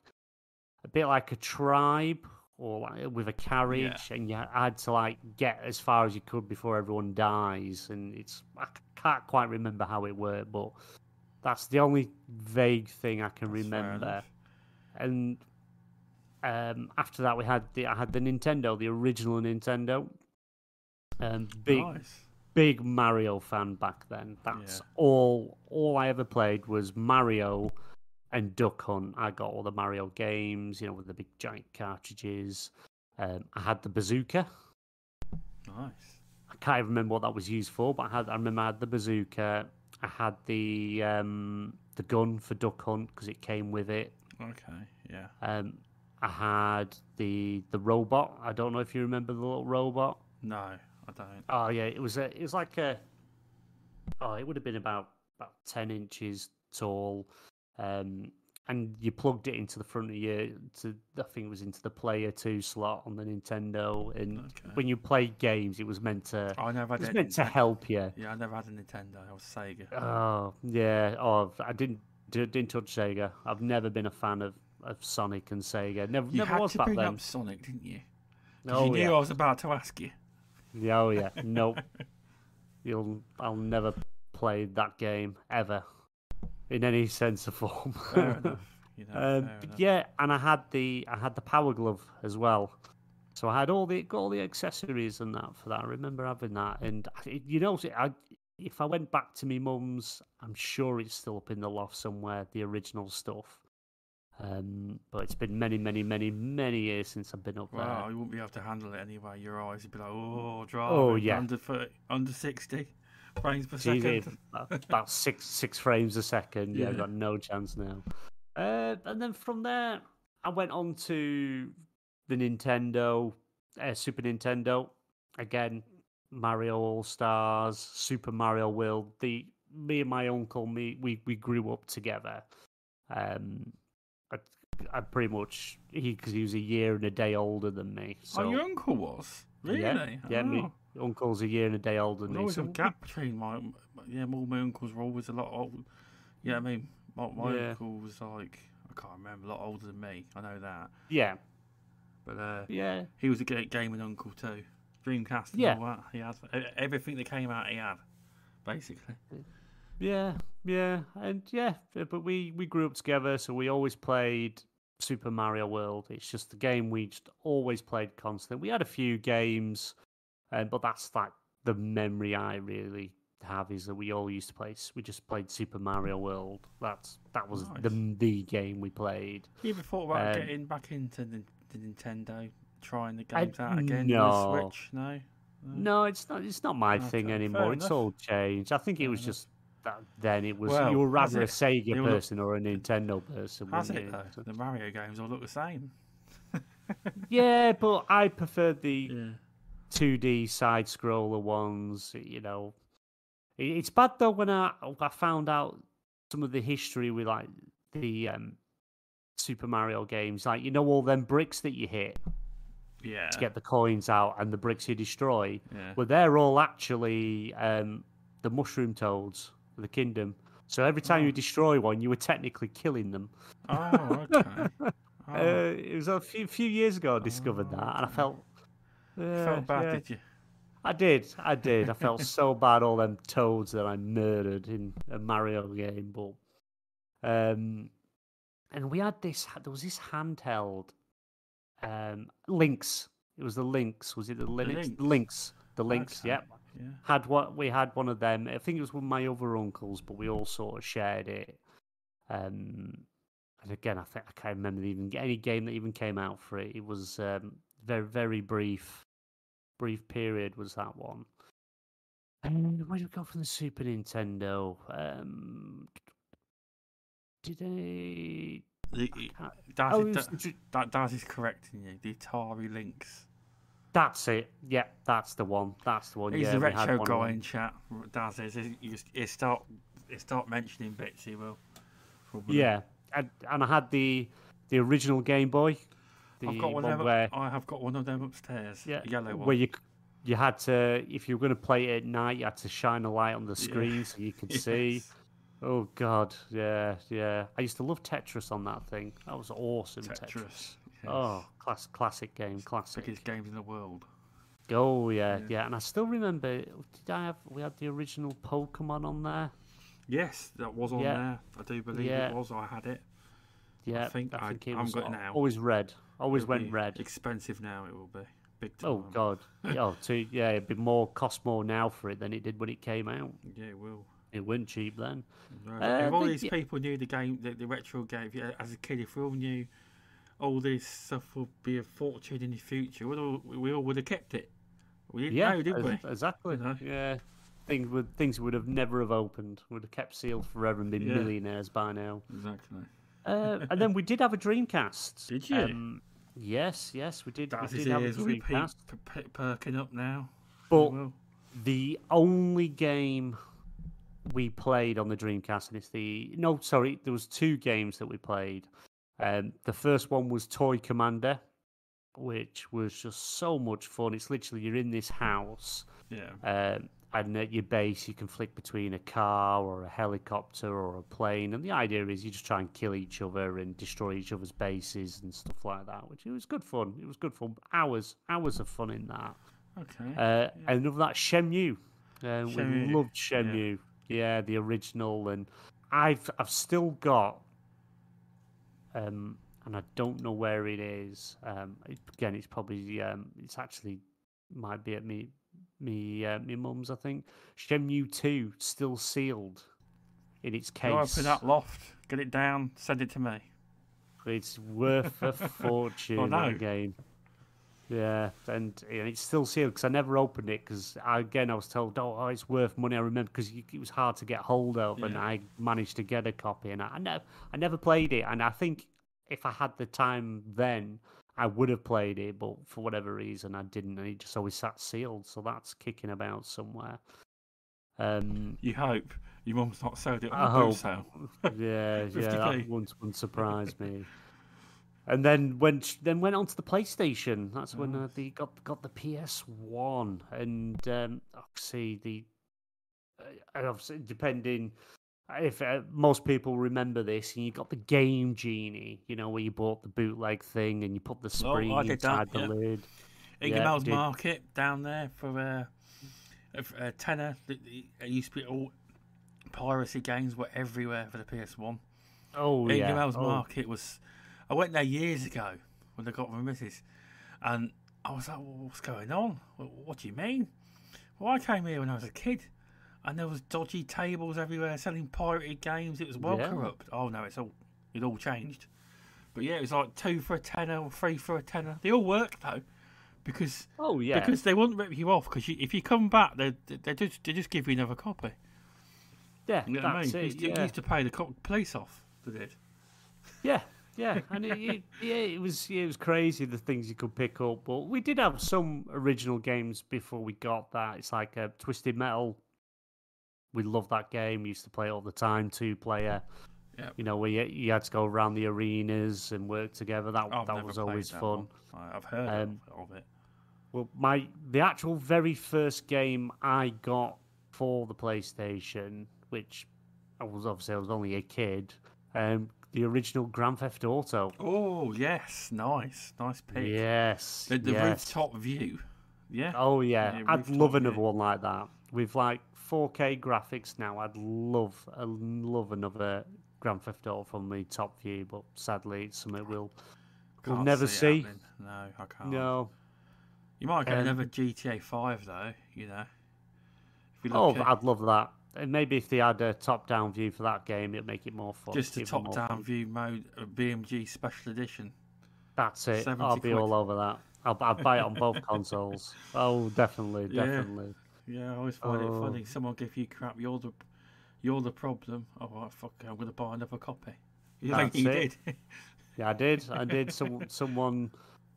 a bit like a tribe or like with a carriage, and you had to like get as far as you could before everyone dies. And I can't quite remember how it worked, but that's the only vague thing I can remember. And after that, I had the Nintendo, the original Nintendo. Big Mario fan back then. That's all I ever played was Mario and Duck Hunt. I got all the Mario games, with the big giant cartridges. I had the bazooka. Nice. I can't even remember what that was used for, but I remember I had the bazooka. I had the gun for Duck Hunt because it came with it. Okay. Yeah. I had the robot. I don't know if you remember the little robot. No, I don't. Oh yeah, it would have been about 10 inches tall, and you plugged it into the front of I think it was into the Player 2 slot on the Nintendo. And when you played games, it was meant to. It was meant to help you. Yeah, I never had a Nintendo. I was Sega. Oh yeah. Oh, I didn't touch Sega. I've never been a fan of Sonic and Sega. Never was back then. You had to bring up Sonic, didn't you? You knew I was about to ask you. Oh yeah, nope. I'll never play that game ever, in any sense or form. Fair enough. Fair enough. Yeah, and I had the Power Glove as well. So I had all the accessories and that for that. I remember having that, and if I went back to my mum's, I'm sure it's still up in the loft somewhere, the original stuff. But it's been many years since I've been up there. Wow, you wouldn't be able to handle it anyway. Your eyes would be like, under 60 frames per second. About six frames a second. Yeah, I've got no chance now. And then from there, I went on to the Nintendo, Super Nintendo. Again, Mario All-Stars, Super Mario World. Me and my uncle, we grew up together. I pretty much, because he was a year and a day older than me. So. Oh, your uncle was? Really? Yeah, my uncle's a year and a day older than me. There's always a gap between all my uncles were always a lot older. Yeah, I mean, my uncle was like, I can't remember, a lot older than me. I know that. Yeah. But he was a great gaming uncle too. Dreamcast and all that. He had everything that came out, he had, basically. But we grew up together, so we always played Super Mario World. It's just the game we just always played constantly. We had a few games, but that's like the memory I really have is that we all used to play. We just played Super Mario World. That was nice. the game we played. You ever thought about getting back into the Nintendo, trying the games out again on the Switch? No. No, it's not. It's not my thing anymore. It's all changed. I think it was just that then it was you were rather a Sega person or a Nintendo person. Wasn't it though? The Mario games all look the same. Yeah, but I preferred the 2D side scroller ones. You know, it's bad though when I found out some of the history with like the Super Mario games, like you know all them bricks that you hit. Yeah. To get the coins out and the bricks you destroy. Yeah. Well, they're all actually the mushroom toads of the kingdom. So every time you destroy one, you were technically killing them. Oh, okay. Oh. It was a few years ago I discovered that, and I felt... so bad, did you? I did. I felt so bad, all them toads that I murdered in a Mario game. But, and we had this... There was this handheld... Lynx. It was the Lynx. Was it the Linux? Lynx. The Lynx. Okay. Yep. Yeah. We had one of them. I think it was one of my other uncles, but we all sort of shared it. And again, I can't remember even any game that even came out for it. It was very, very brief period was that one. And where did we go from the Super Nintendo? Did they? Daz is correcting you. The Atari Lynx. That's it. Yeah, that's the one. He's the retro guy in chat. Daz is. He'll start mentioning bits. He will. Probably. Yeah, and I had the original Game Boy. I have got one of them upstairs. Yeah, the yellow one. Where you had to, if you were going to play it at night, you had to shine a light on the screen so you could see. Oh God, yeah. I used to love Tetris on that thing. That was awesome. Tetris. Yes. Oh, classic game, classic. Biggest games in the world. Oh yeah. And I still remember. We had the original Pokemon on there. Yes, that was on there. I do believe it was. I had it. Yeah, I think it was. I've got it now. Always red. Always It'll went red. Expensive now. It will be big time. Oh God. It'd be cost more now for it than it did when it came out. Yeah, it will. It wasn't cheap then. If all these people knew the game, the retro game, as a kid, if we all knew all this stuff would be a fortune in the future, we all would have kept it. We didn't know, did we? Exactly. You know? Yeah. Things would have never have opened. Would have kept sealed forever and been millionaires by now. Exactly. And then we did have a Dreamcast. Did you? Yes, we did. That we did have a Dreamcast. Perking up now. But the only game we played on the Dreamcast, and there was two games that we played. The first one was Toy Commander, which was just so much fun. It's literally you're in this house, and at your base you can flick between a car or a helicopter or a plane, and the idea is you just try and kill each other and destroy each other's bases and stuff like that. Which was good fun. It was good fun. Hours of fun in that. Okay. And another that Shenmue. We loved Shenmue. Yeah. Yeah, the original, and I've still got, and I don't know where it is. Again, it's probably it's actually might be at me mum's, I think. Shenmue 2 still sealed in its case. Go open that loft, get it down, send it to me. It's worth a fortune. That game. Yeah, and it's still sealed because I never opened it because, again, I was told, oh, it's worth money. I remember because it was hard to get hold of, and I managed to get a copy, and I never played it. And I think if I had the time then, I would have played it, but for whatever reason, I didn't, and it just always sat sealed, so that's kicking about somewhere. You hope. Your mum's not sold it on the boot sale. Yeah, that wouldn't surprise me. And then went on to the PlayStation. That's when they got the PS1, and obviously depending if most people remember this, and you got the Game Genie, you know, where you bought the bootleg thing and you put the spring inside the lid. Ingemal's Market down there for a tenner. It used to be all piracy games were everywhere for the PS1. Oh yeah, Ingemal's Market was. I went there years ago when I got my missus, and I was like, well, what's going on? What do you mean? Well, I came here when I was a kid, and there was dodgy tables everywhere selling pirated games. It was corrupt. Oh, no, it all changed. But, yeah, it was like 2 for a tenner or 3 for a tenner. They all worked, though. because because they won't rip you off. Because if you come back, they just give you another copy. Yeah, you know that's what I mean? It. You used to pay the police off. They did. Yeah. Yeah, and it was crazy the things you could pick up. But we did have some original games before we got that. It's like Twisted Metal. We loved that game. We used to play it all the time, two-player. Yep. You know, where you had to go around the arenas and work together. That was always fun. I've heard of it. Well, the actual very first game I got for the PlayStation, which I was only a kid. The original Grand Theft Auto. Oh, yes. Nice pick. Yes. The rooftop view. Yeah. Oh, yeah. I'd love another one like that. With, 4K graphics now, I'd love another Grand Theft Auto from the top view, but sadly, it's something we'll never see. No, I can't. No. You might get another GTA 5, though, you know. I'd love that. And maybe if they had a top-down view for that game, it'd make it more fun. Just a top-down view mode, a BMG special edition. That's it. I'll be all over that. I'd buy it on both consoles. Oh, definitely. Yeah, I always find it funny. Someone give you crap. You're the problem. Oh, right, fuck! I'm gonna buy another copy. You did. Yeah, I did. Someone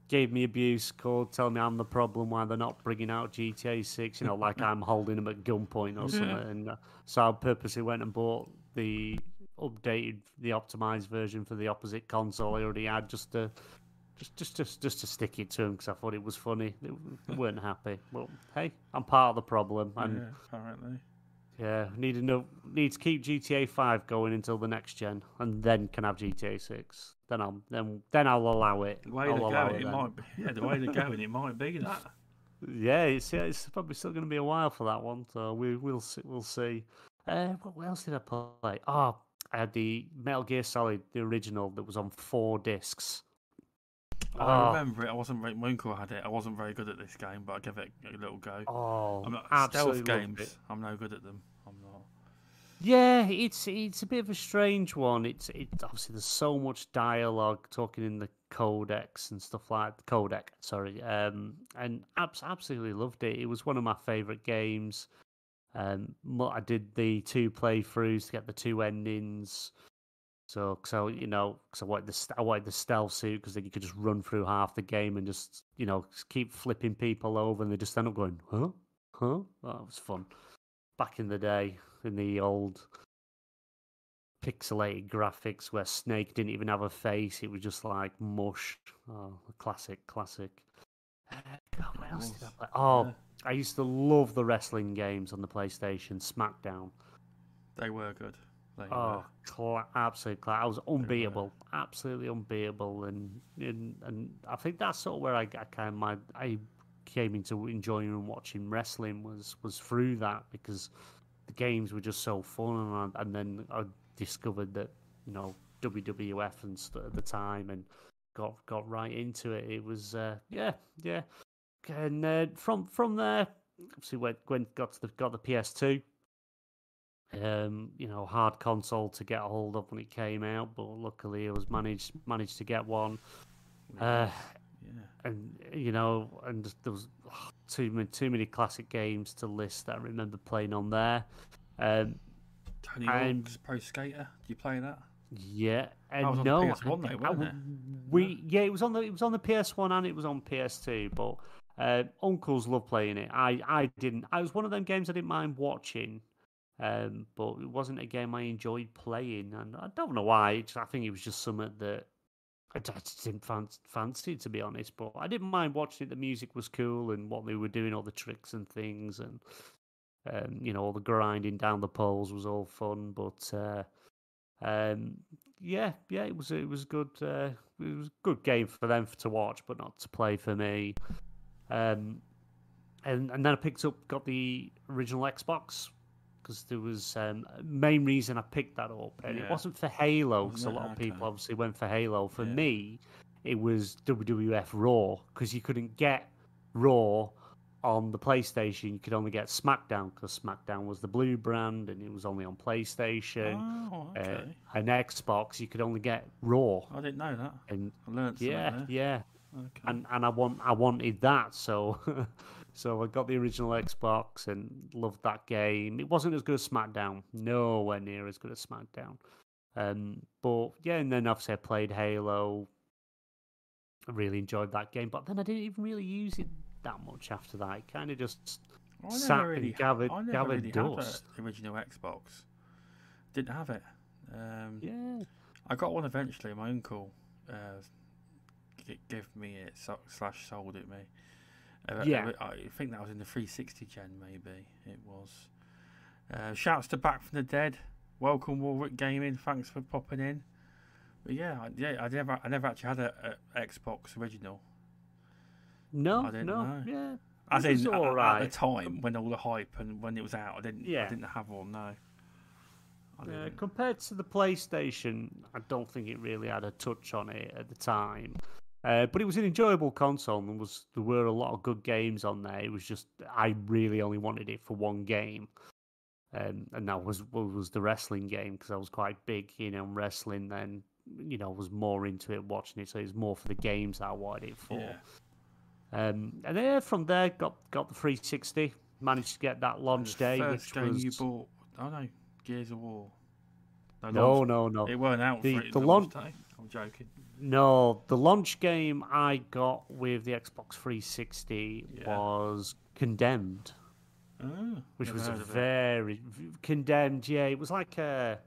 gave me abuse, telling me I'm the problem why they're not bringing out GTA 6, like I'm holding them at gunpoint or something. And so I purposely went and bought the optimized version for the opposite console I already had just to stick it to them because I thought it was funny. They weren't happy. Well, hey, I'm part of the problem. And, yeah, apparently. Yeah, need to keep GTA 5 going until the next gen, and then can have GTA 6. Then I'll allow it. The way they're going, it might be that. Yeah, it's probably still going to be a while for that one. So we'll see. What else did I play? Oh, I had the Metal Gear Solid, the original, that was on 4 discs. I remember it. My uncle had it. I wasn't very good at this game, but I gave it a little go. Oh, stealth games. I'm no good at them. I'm not. Yeah, it's a bit of a strange one. It obviously there's so much dialogue talking in the codex and stuff like the codec. Sorry, and absolutely loved it. It was one of my favourite games. I did the 2 playthroughs to get the 2 endings. So I wanted the stealth suit because then you could just run through half the game and just keep flipping people over and they just end up going, huh? That was fun. Back in the day, in the old pixelated graphics where Snake didn't even have a face, it was just like mush. Oh, classic. God, what else did I play? Oh, I used to love the wrestling games on the PlayStation, SmackDown. They were good. Oh, absolutely! I was unbeatable, absolutely unbeatable, and I think that's sort of where I came into enjoying and watching wrestling was through that because the games were just so fun, and then I discovered that WWF and stuff at the time, and got right into it. It was yeah, and from there obviously got the PS2. Hard console to get a hold of when it came out, but luckily I was managed to get one. And there was too many classic games to list that I remember playing on there. Tony Hawk's Pro Skater, do you play that? Yeah, and that was on the PS1 though, wasn't it? It was on the PS1 and it was on PS2, but uncles loved playing it. I didn't. It was one of them games I didn't mind watching. But it wasn't a game I enjoyed playing, and I don't know why. I think it was just something that I just didn't fancy, to be honest. But I didn't mind watching it. The music was cool, and what they were doing, all the tricks and things, and all the grinding down the poles was all fun. But it was good. It was a good game for them to watch, but not to play for me. And then I got the original Xbox. Because there was a main reason I picked that up, and it wasn't for Halo, because a lot of people obviously went for Halo. For me, it was WWF Raw, because you couldn't get Raw on the PlayStation. You could only get SmackDown, because SmackDown was the blue brand, and it was only on PlayStation. Oh, okay. And Xbox, you could only get Raw. I didn't know that. And I learned something there. Okay. And I wanted that, so so I got the original Xbox and loved that game. It wasn't as good as SmackDown, nowhere near as good as SmackDown. But yeah, and then obviously I played Halo. I really enjoyed that game, but then I didn't even really use it that much after that. It kind of just sat and gathered dust. The original Xbox, didn't have it. Yeah, I got one eventually. My uncle gave me it / sold it me. Yeah, I think that was in the 360 gen. Maybe it was. Shouts to Back from the Dead. Welcome Warwick Gaming. Thanks for popping in. But yeah, I never actually had a Xbox original. No, I didn't know. Yeah. As in, at the time when all the hype and when it was out, I didn't have one. No. Compared to the PlayStation, I don't think it really had a touch on it at the time. But it was an enjoyable console, and there were a lot of good games on there. It was just I really only wanted it for one game. And that was the wrestling game, because I was quite big, wrestling then, was more into it, watching it. So it was more for the games that I wanted it for. Yeah. And then from there, got the 360, managed to get that launch day. First game you bought, Gears of War. No. It weren't out for the launch day. I'm joking. No, the launch game I got with the Xbox 360 was Condemned. Oh, which was Condemned, yeah. It was like it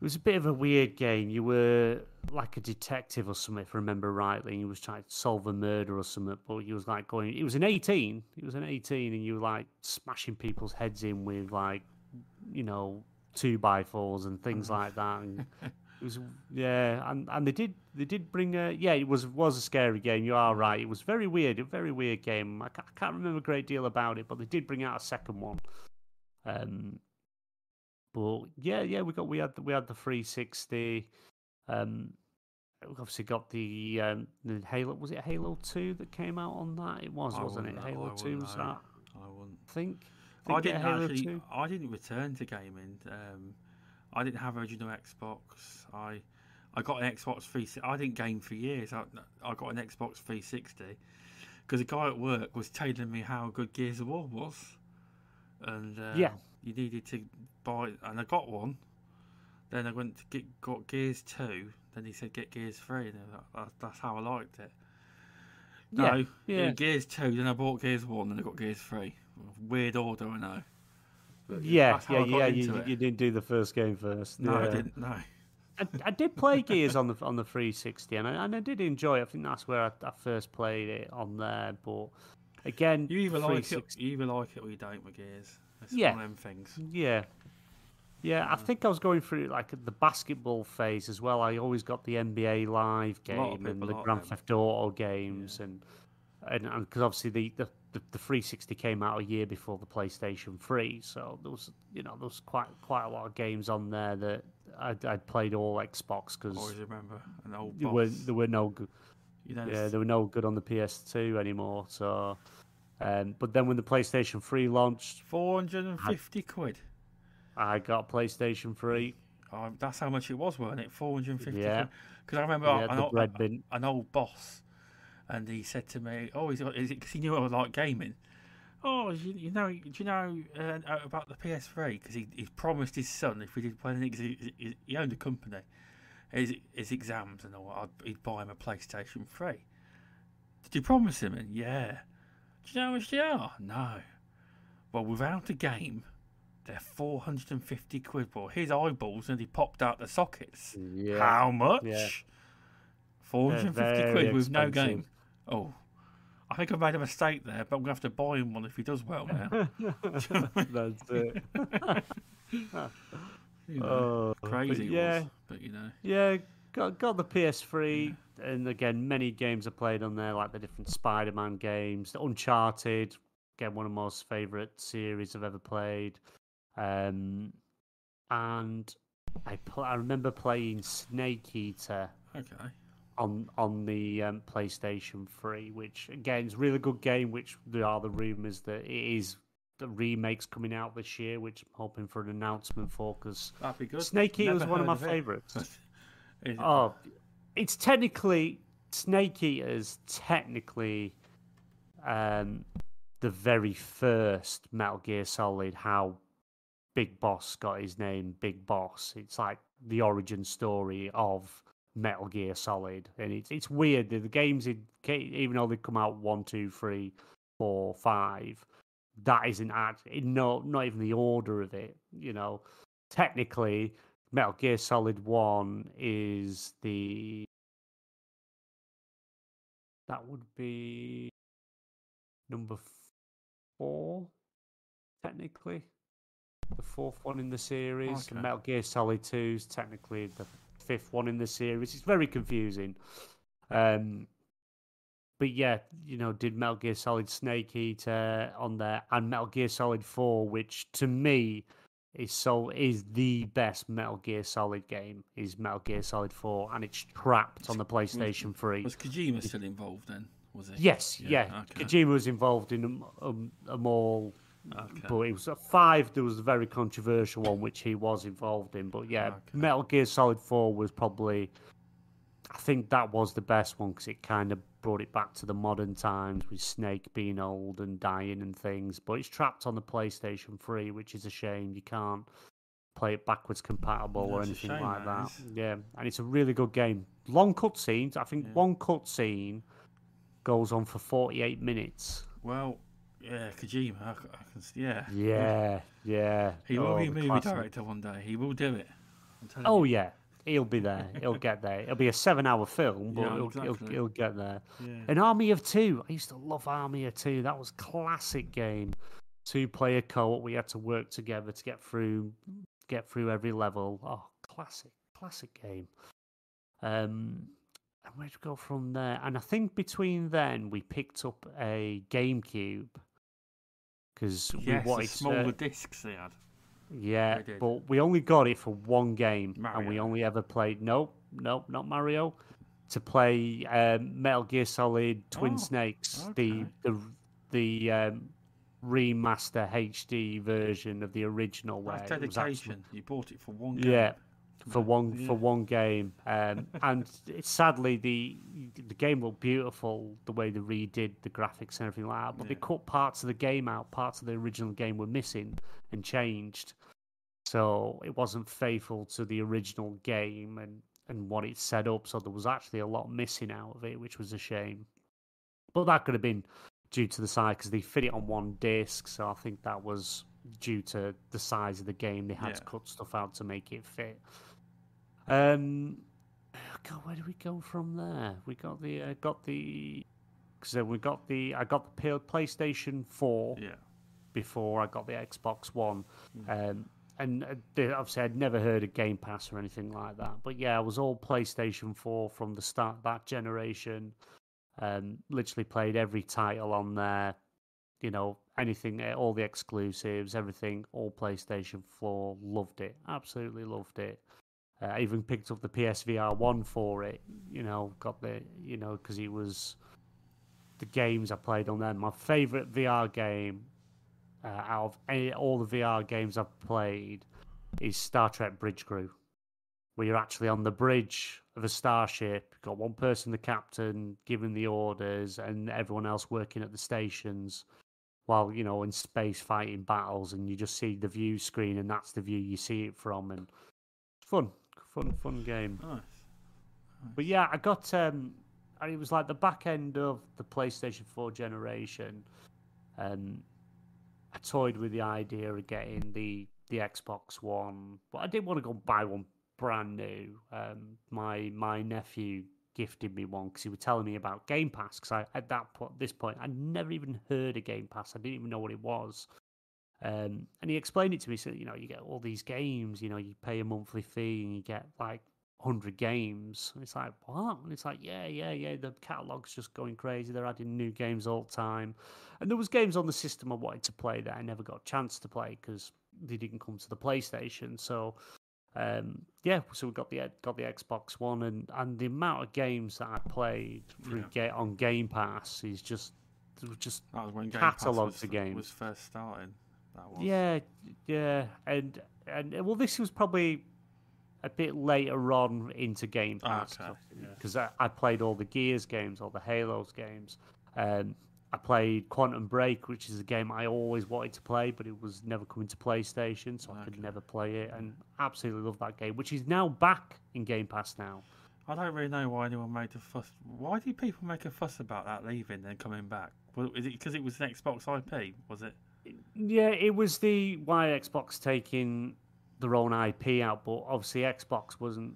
was a bit of a weird game. You were like a detective or something, if I remember rightly, and you was trying to solve a murder or something, but you was like going, it was an 18, and you were like smashing people's heads in with 2x4s and things like that. And it was and they did bring it was a scary game. You are right. It was a very weird game. I can't remember a great deal about it, but they did bring out a second one. But yeah, we had the 360. We obviously got the Halo. Was it Halo 2 that came out on that? It was, wasn't it? Halo 2 was that? I didn't return to gaming. I didn't have original Xbox. I got an Xbox 360. I didn't game for years. I got an Xbox 360 because a guy at work was telling me how good Gears of War was, and you needed to buy. And I got one. Then I went to got Gears 2. Then he said get Gears 3. And that's how I liked it. Gears 2. Then I bought Gears 1. Then I got Gears 3. Weird order, I know. But yeah. You didn't do the first game first. No, I didn't. No, I did play Gears on the 360, and I did enjoy it. I think that's where I first played it on there. But again, you either like it or you don't with Gears. It's one of them things. Yeah. I think I was going through like the basketball phase as well. I always got the NBA Live game and the Grand Theft Auto games, and because obviously the 360 came out a year before the PlayStation 3, so there was quite a lot of games on there that I'd played all Xbox because always remember an old boss. There were no good. There were no good on the PS2 anymore. So, but then when the PlayStation 3 launched, 450 quid. I got PlayStation 3. Oh, that's how much it was, wasn't it? 450. Yeah. Because I remember an old boss. And he said to me, "Oh, is it because he knew I like gaming? Oh, do you know about the PS3? Because he promised his son if we did play anything, cause he owned a company, his exams and all, he'd buy him a PlayStation 3. Did you promise him? And yeah. Do you know how much they are? No. Well, without a game, they're 450 quid. Well, his eyeballs and he popped out the sockets. Yeah. How much? Yeah. 450 quid with no game. Oh, I think I've made a mistake there, but I'm going to have to buy him one if he does well now. That's it. Crazy. But. Yeah, got the PS3, and again, many games I played on there, like the different Spider-Man games, the Uncharted, again, one of my most favourite series I've ever played. And I remember playing Snake Eater. Okay. On the PlayStation 3, which again is a really good game. Which there are the rumours that it is the remake's coming out this year, which I'm hoping for an announcement for. Because that'd be good. Snake Eater was one of my favourites. It's technically Snake Eater's technically the very first Metal Gear Solid, how Big Boss got his name, Big Boss. It's like the origin story of Metal Gear Solid. And it's weird that the games, even though they come out 1, 2, 3, 4, 5, that isn't actually, not even the order of it, you know. Technically, Metal Gear Solid 1 is the... That would be number 4, technically. The 4th one in the series. Okay. Metal Gear Solid 2 is technically the 5th one in the series. It's very confusing. But yeah, you know, did Metal Gear Solid Snake Eater on there, and Metal Gear Solid 4, which to me is the best Metal Gear Solid game, is Metal Gear Solid 4, and it's trapped on the PlayStation 3. Was Kojima still involved then? Was it? Yes, yeah. Okay. Kojima was involved in them all, okay. But it was a 5. There was a very controversial one which he was involved in, but yeah, okay. Metal Gear Solid 4 was probably, I think that was the best one because it kind of brought it back to the modern times with Snake being old and dying and things, but it's trapped on the PlayStation 3, which is a shame. You can't play it backwards compatible or anything like that. Yeah, and it's a really good game. Long cutscenes. I think one cutscene goes on for 48 minutes. Well, yeah, Kojima. Yeah. He will be a movie director one day. He will do it. Oh, yeah. He'll be there. He'll get there. It'll be a 7-hour film, but he'll get there. Yeah. An Army of Two. I used to love Army of Two. That was a classic game. 2-player co-op. We had to work together to get through every level. Oh, classic game. And where'd we go from there? And I think between then we picked up a GameCube because we wanted smaller discs they had. Yeah, but we only got it for one game, Mario. And we only ever played... Nope, not Mario. To play Metal Gear Solid Twin Snakes, okay. the remaster HD version of the original. Where dedication. It was actually... You bought it for one game. Yeah, for one game. And sadly, the game looked beautiful, the way they redid the graphics and everything like that, but they cut parts of the game out. Parts of the original game were missing and changed. So it wasn't faithful to the original game and what it set up. So there was actually a lot missing out of it, which was a shame. But that could have been due to the size, because they fit it on one disc. So I think that was due to the size of the game. They had to cut stuff out to make it fit. God, where do we go from there? We got the... I got the PlayStation 4. Yeah. Before I got the Xbox One, and obviously I'd never heard of Game Pass or anything like that. But yeah, I was all PlayStation 4 from the start, that generation. Literally played every title on there, you know, anything, all the exclusives, everything, all PlayStation 4. Loved it, absolutely loved it. I even picked up the PSVR 1 for it, you know, because it was the games I played on there. My favorite VR game. Out of all the VR games I've played is Star Trek Bridge Crew, where you're actually on the bridge of a starship, got one person, the captain, giving the orders, and everyone else working at the stations while, you know, in space fighting battles, and you just see the view screen, and that's the view you see it from, and it's fun game. Nice. But yeah, I got, and it was like the back end of the PlayStation 4 generation, I toyed with the idea of getting the Xbox One, but I didn't want to go buy one brand new. My nephew gifted me one because he was telling me about Game Pass, because at this point, I'd never even heard of Game Pass. I didn't even know what it was. And he explained it to me, so, you know, you get all these games, you know, you pay a monthly fee and you get like 100 games. And it's like, what? And it's like, yeah, the catalog's just going crazy. They're adding new games all the time. And there was games on the system I wanted to play that I never got a chance to play because they didn't come to the PlayStation. So, so we got the Xbox One, and the amount of games that I played on Game Pass is just... There was just catalogs of games. That was first starting. That was. Yeah. And well, this was probably... a bit later on into Game Pass, because I played all the Gears games, all the Halos games. I played Quantum Break, which is a game I always wanted to play, but it was never coming to PlayStation, so I could never play it. And absolutely love that game, which is now back in Game Pass now. I don't really know why anyone made a fuss. Why do people make a fuss about that leaving and coming back? Well, is it because it was an Xbox IP? Was it? Yeah, it was the why Xbox taking their own IP out, but obviously Xbox wasn't.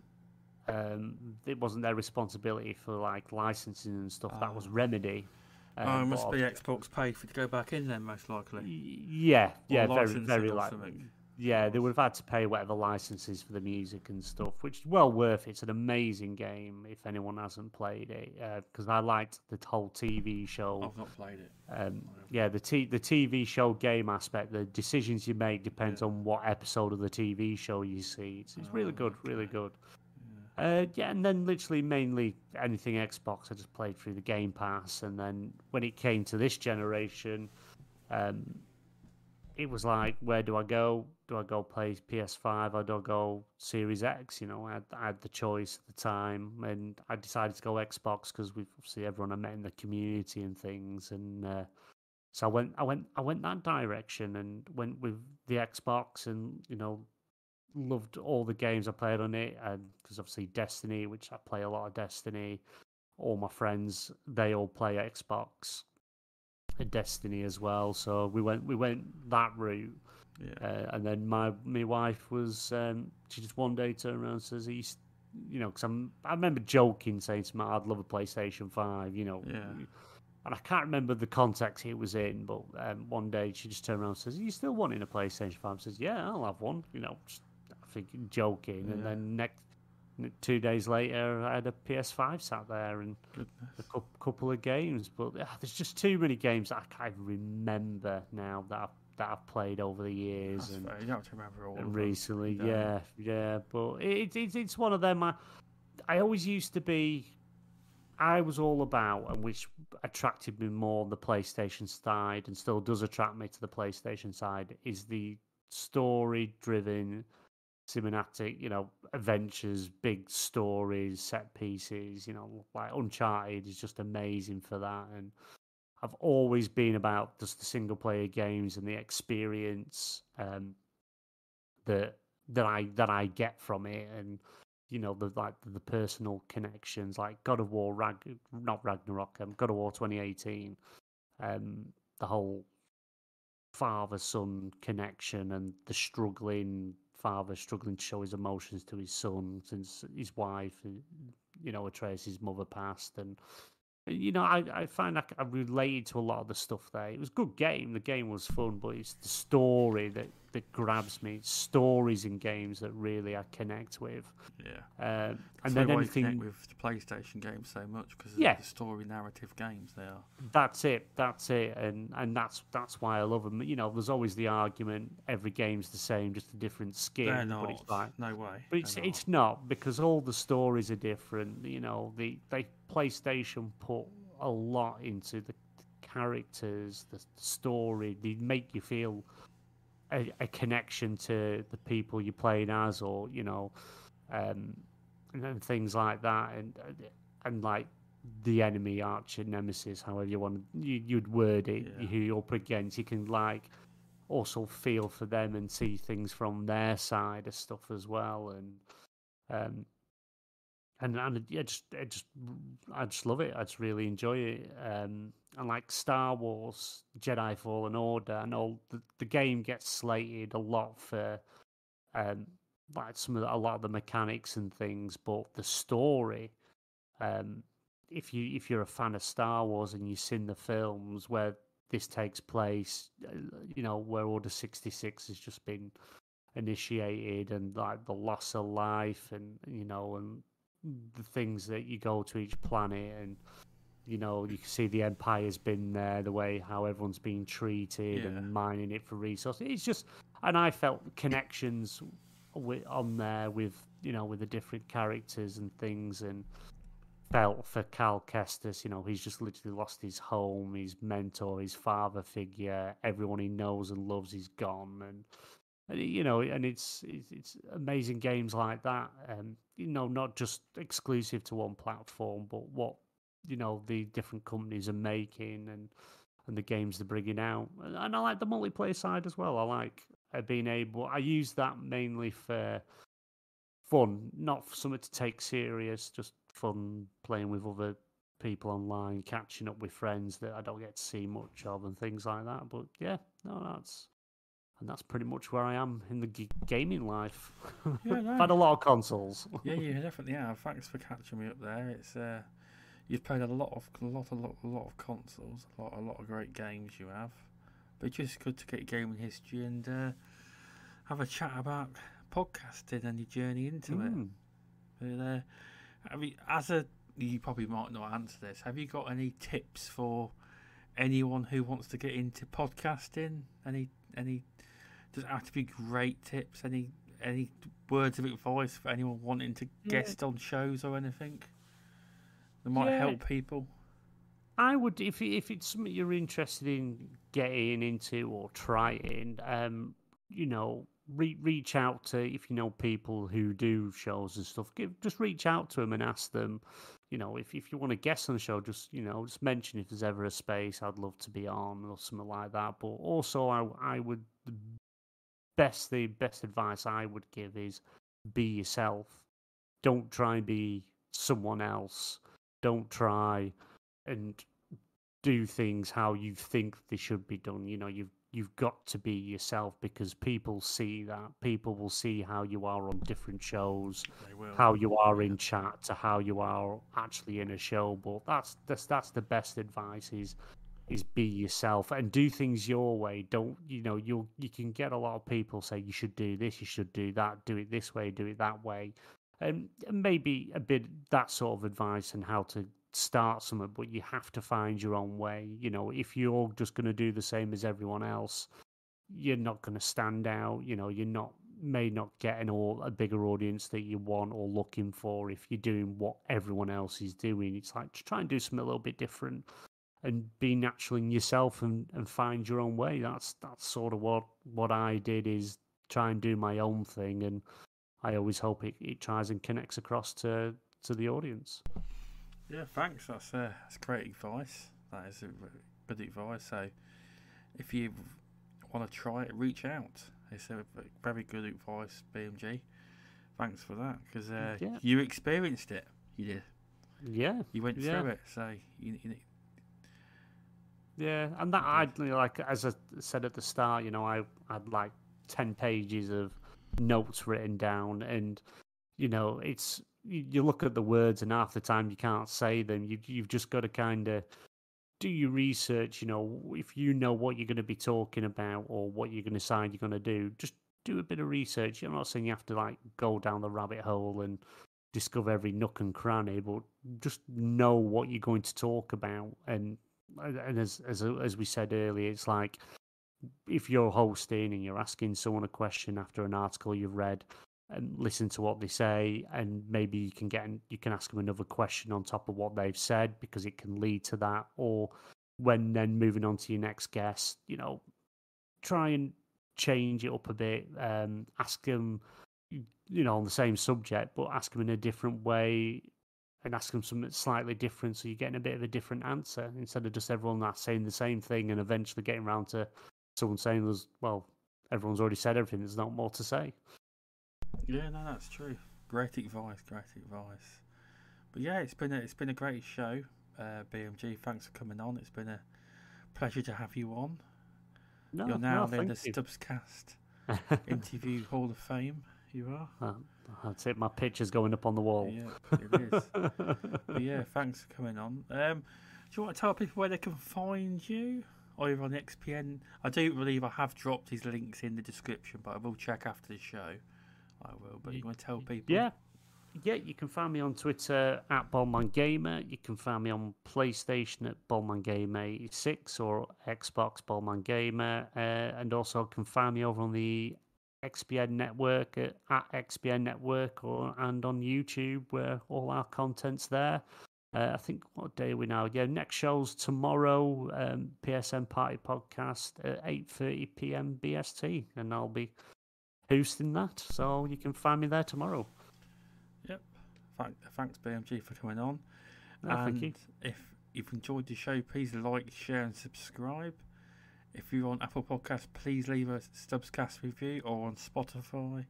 It wasn't their responsibility for like licensing and stuff. Oh. That was Remedy. It must be Xbox paid for to go back in then, most likely. Yeah, very likely. Yeah, they would have had to pay whatever licenses for the music and stuff, which is well worth it. It's an amazing game if anyone hasn't played it, because I liked the whole TV show. I've not played it. The TV show game aspect, the decisions you make depends on what episode of the TV show you see. It's really good, really good. And then literally mainly anything Xbox, I just played through the Game Pass. And then when it came to this generation, it was like, where do I go? Do I go play PS5 or do I go Series X? You know, I had the choice at the time, and I decided to go Xbox because we've obviously everyone I met in the community and things, and so I went that direction and went with the Xbox, and you know. Loved all the games I played on it, and because obviously Destiny, which I play a lot of Destiny, all my friends they all play Xbox and Destiny as well. So we went that route, and then my wife was she just one day turned around and says, you know, because I remember joking saying to my I'd love a PlayStation 5, you know, and I can't remember the context it was in, but one day she just turned around and says, "Are you still wanting a PlayStation 5?" I says, "Yeah, I'll have one," you know. Just joking, and then next 2 days later, I had a PS5 sat there and a couple of games. But there's just too many games that I can't even remember now that I've played over the years. That's fair. You don't have to remember all. And recently, yeah. But it's one of them. I always used to be. I was all about, and which attracted me more on the PlayStation side, and still does attract me to the PlayStation side, is the story-driven. Cinematic, you know, adventures, big stories, set pieces, you know, like Uncharted is just amazing for that. And I've always been about just the single player games and the experience that I get from it, and you know, the personal connections, like God of War, God of War 2018, the whole father-son connection and the struggling to show his emotions to his son since his wife, you know, Atreus' mother passed. And, you know, I find I related to a lot of the stuff there. It was a good game. The game was fun, but it's the story that grabs me. It's stories in games that really I connect with. Yeah. And then anything... I connect with the PlayStation games so much because of the story narrative games they are. That's it. And that's why I love them. You know, there's always the argument, every game's the same, just a different skin. They're not. But it's like, no way. But it's not, because all the stories are different. You know, they PlayStation put a lot into the characters, the story. They make you feel a connection to the people you're playing as, or you know, and things like that, and like the enemy, archer, nemesis, however you want you'd word it, who you're up against. You can like also feel for them and see things from their side of stuff as well, And I just love it. I just really enjoy it. And like Star Wars, Jedi Fallen Order, I know the game gets slated a lot for like a lot of the mechanics and things, but the story. If you're a fan of Star Wars and you've seen the films where this takes place, you know, where Order 66 has just been initiated, and like the loss of life, and you know, and the things that you go to each planet, and you know, you can see the Empire's been there, the way how everyone's been treated and mining it for resources. It's just, and I felt connections on there with, you know, with the different characters and things, and felt for Cal Kestis. You know, he's just literally lost his home, his mentor, his father figure, everyone he knows and loves is gone, and And you know, and it's amazing games like that. You know, not just exclusive to one platform, but what you know the different companies are making and the games they're bringing out. And I like the multiplayer side as well. I like being able. I use that mainly for fun, not for something to take serious. Just fun playing with other people online, catching up with friends that I don't get to see much of, and things like that. But yeah, no, that's pretty much where I am in the gaming life. Yeah, no. I've had a lot of consoles. Yeah, you definitely have. Thanks for catching me up there. It's you've played a lot of consoles, a lot of great games you have. But it's just good to get gaming history and have a chat about podcasting and your journey into it. But, I mean, you probably might not answer this. Have you got any tips for anyone who wants to get into podcasting? Any doesn't have to be great tips. Any words of advice for anyone wanting to guest on shows or anything that might help people? I would, if it's something you're interested in getting into or trying, you know, reach out to, if you know people who do shows and stuff, just reach out to them and ask them, you know, if you want to guest on the show, just mention if there's ever a space I'd love to be on or something like that. But also, I would, the best advice I would give is be yourself. Don't try and be someone else. Don't try and do things how you think they should be done. You know, you've got to be yourself, because people see that. People will see how you are on different shows, how you are in chat, to how you are actually in a show. But that's the best advice is be yourself and do things your way. Don't, you know, you can get a lot of people say you should do this, you should do that, do it this way, do it that way. And maybe a bit that sort of advice and how to start something, but you have to find your own way. You know, if you're just going to do the same as everyone else, you're not going to stand out. You know, you're not, may not get a bigger audience that you want or looking for if you're doing what everyone else is doing. It's like, try and do something a little bit different and be natural in yourself and find your own way. That's sort of what I did, is try and do my own thing, and I always hope it tries and connects across to the audience. Yeah, thanks. That's great advice. That is good advice. So, if you want to try it, reach out. It's a very good advice, BMG. Thanks for that, because you experienced it. You did. Yeah. You went through it, so you. Yeah, and that like as I said at the start, you know, I had like 10 pages of notes written down, and you know, it's. You look at the words and half the time you can't say them. You've just got to kind of do your research. You know, if you know what you're going to be talking about or what you're going to decide you're going to do, just do a bit of research. I'm not saying you have to like go down the rabbit hole and discover every nook and cranny, but just know what you're going to talk about. And as we said earlier, it's like if you're hosting and you're asking someone a question after an article you've read, and listen to what they say, and maybe you can ask them another question on top of what they've said, because it can lead to that. Or when then moving on to your next guest, you know, try and change it up a bit. Ask them, you know, on the same subject, but ask them in a different way, and ask them something slightly different, so you're getting a bit of a different answer instead of just everyone that's saying the same thing, and eventually getting around to someone saying, "Well, everyone's already said everything. There's not more to say." Yeah, no, that's true. Great advice. But yeah, it's been a great show, BMG. Thanks for coming on. It's been a pleasure to have you on. You're now in the Stubzcast Interview Hall of Fame. You are. That's it. My picture's going up on the wall. Yeah, it is. But yeah, thanks for coming on. Do you want to tell people where they can find you? Over on XPN. I do believe I have dropped his links in the description, but I will check after the show. I will, but you want to tell people? Yeah, you can find me on Twitter at Bald Man Gamer. You can find me on PlayStation at Bald Man Gamer 86 or Xbox Bald Man Gamer, and also can find me over on the XBN Network at XBN Network, and on YouTube where all our content's there. I think, what day are we now? Yeah, next show's tomorrow, PSN Party Podcast at 8:30 p.m. BST, and I'll be hosting that, so you can find me there tomorrow. Yep. Thanks, BMG, for coming on. No, and thank you. If you've enjoyed the show, please like, share, and subscribe. If you're on Apple Podcasts, please leave a Stubzcast review, or on Spotify.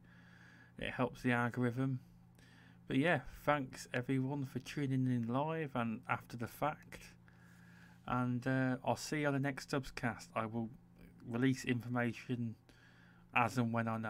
It helps the algorithm. But yeah, thanks everyone for tuning in live and after the fact. And I'll see you on the next Stubzcast. I will release information as and when I know.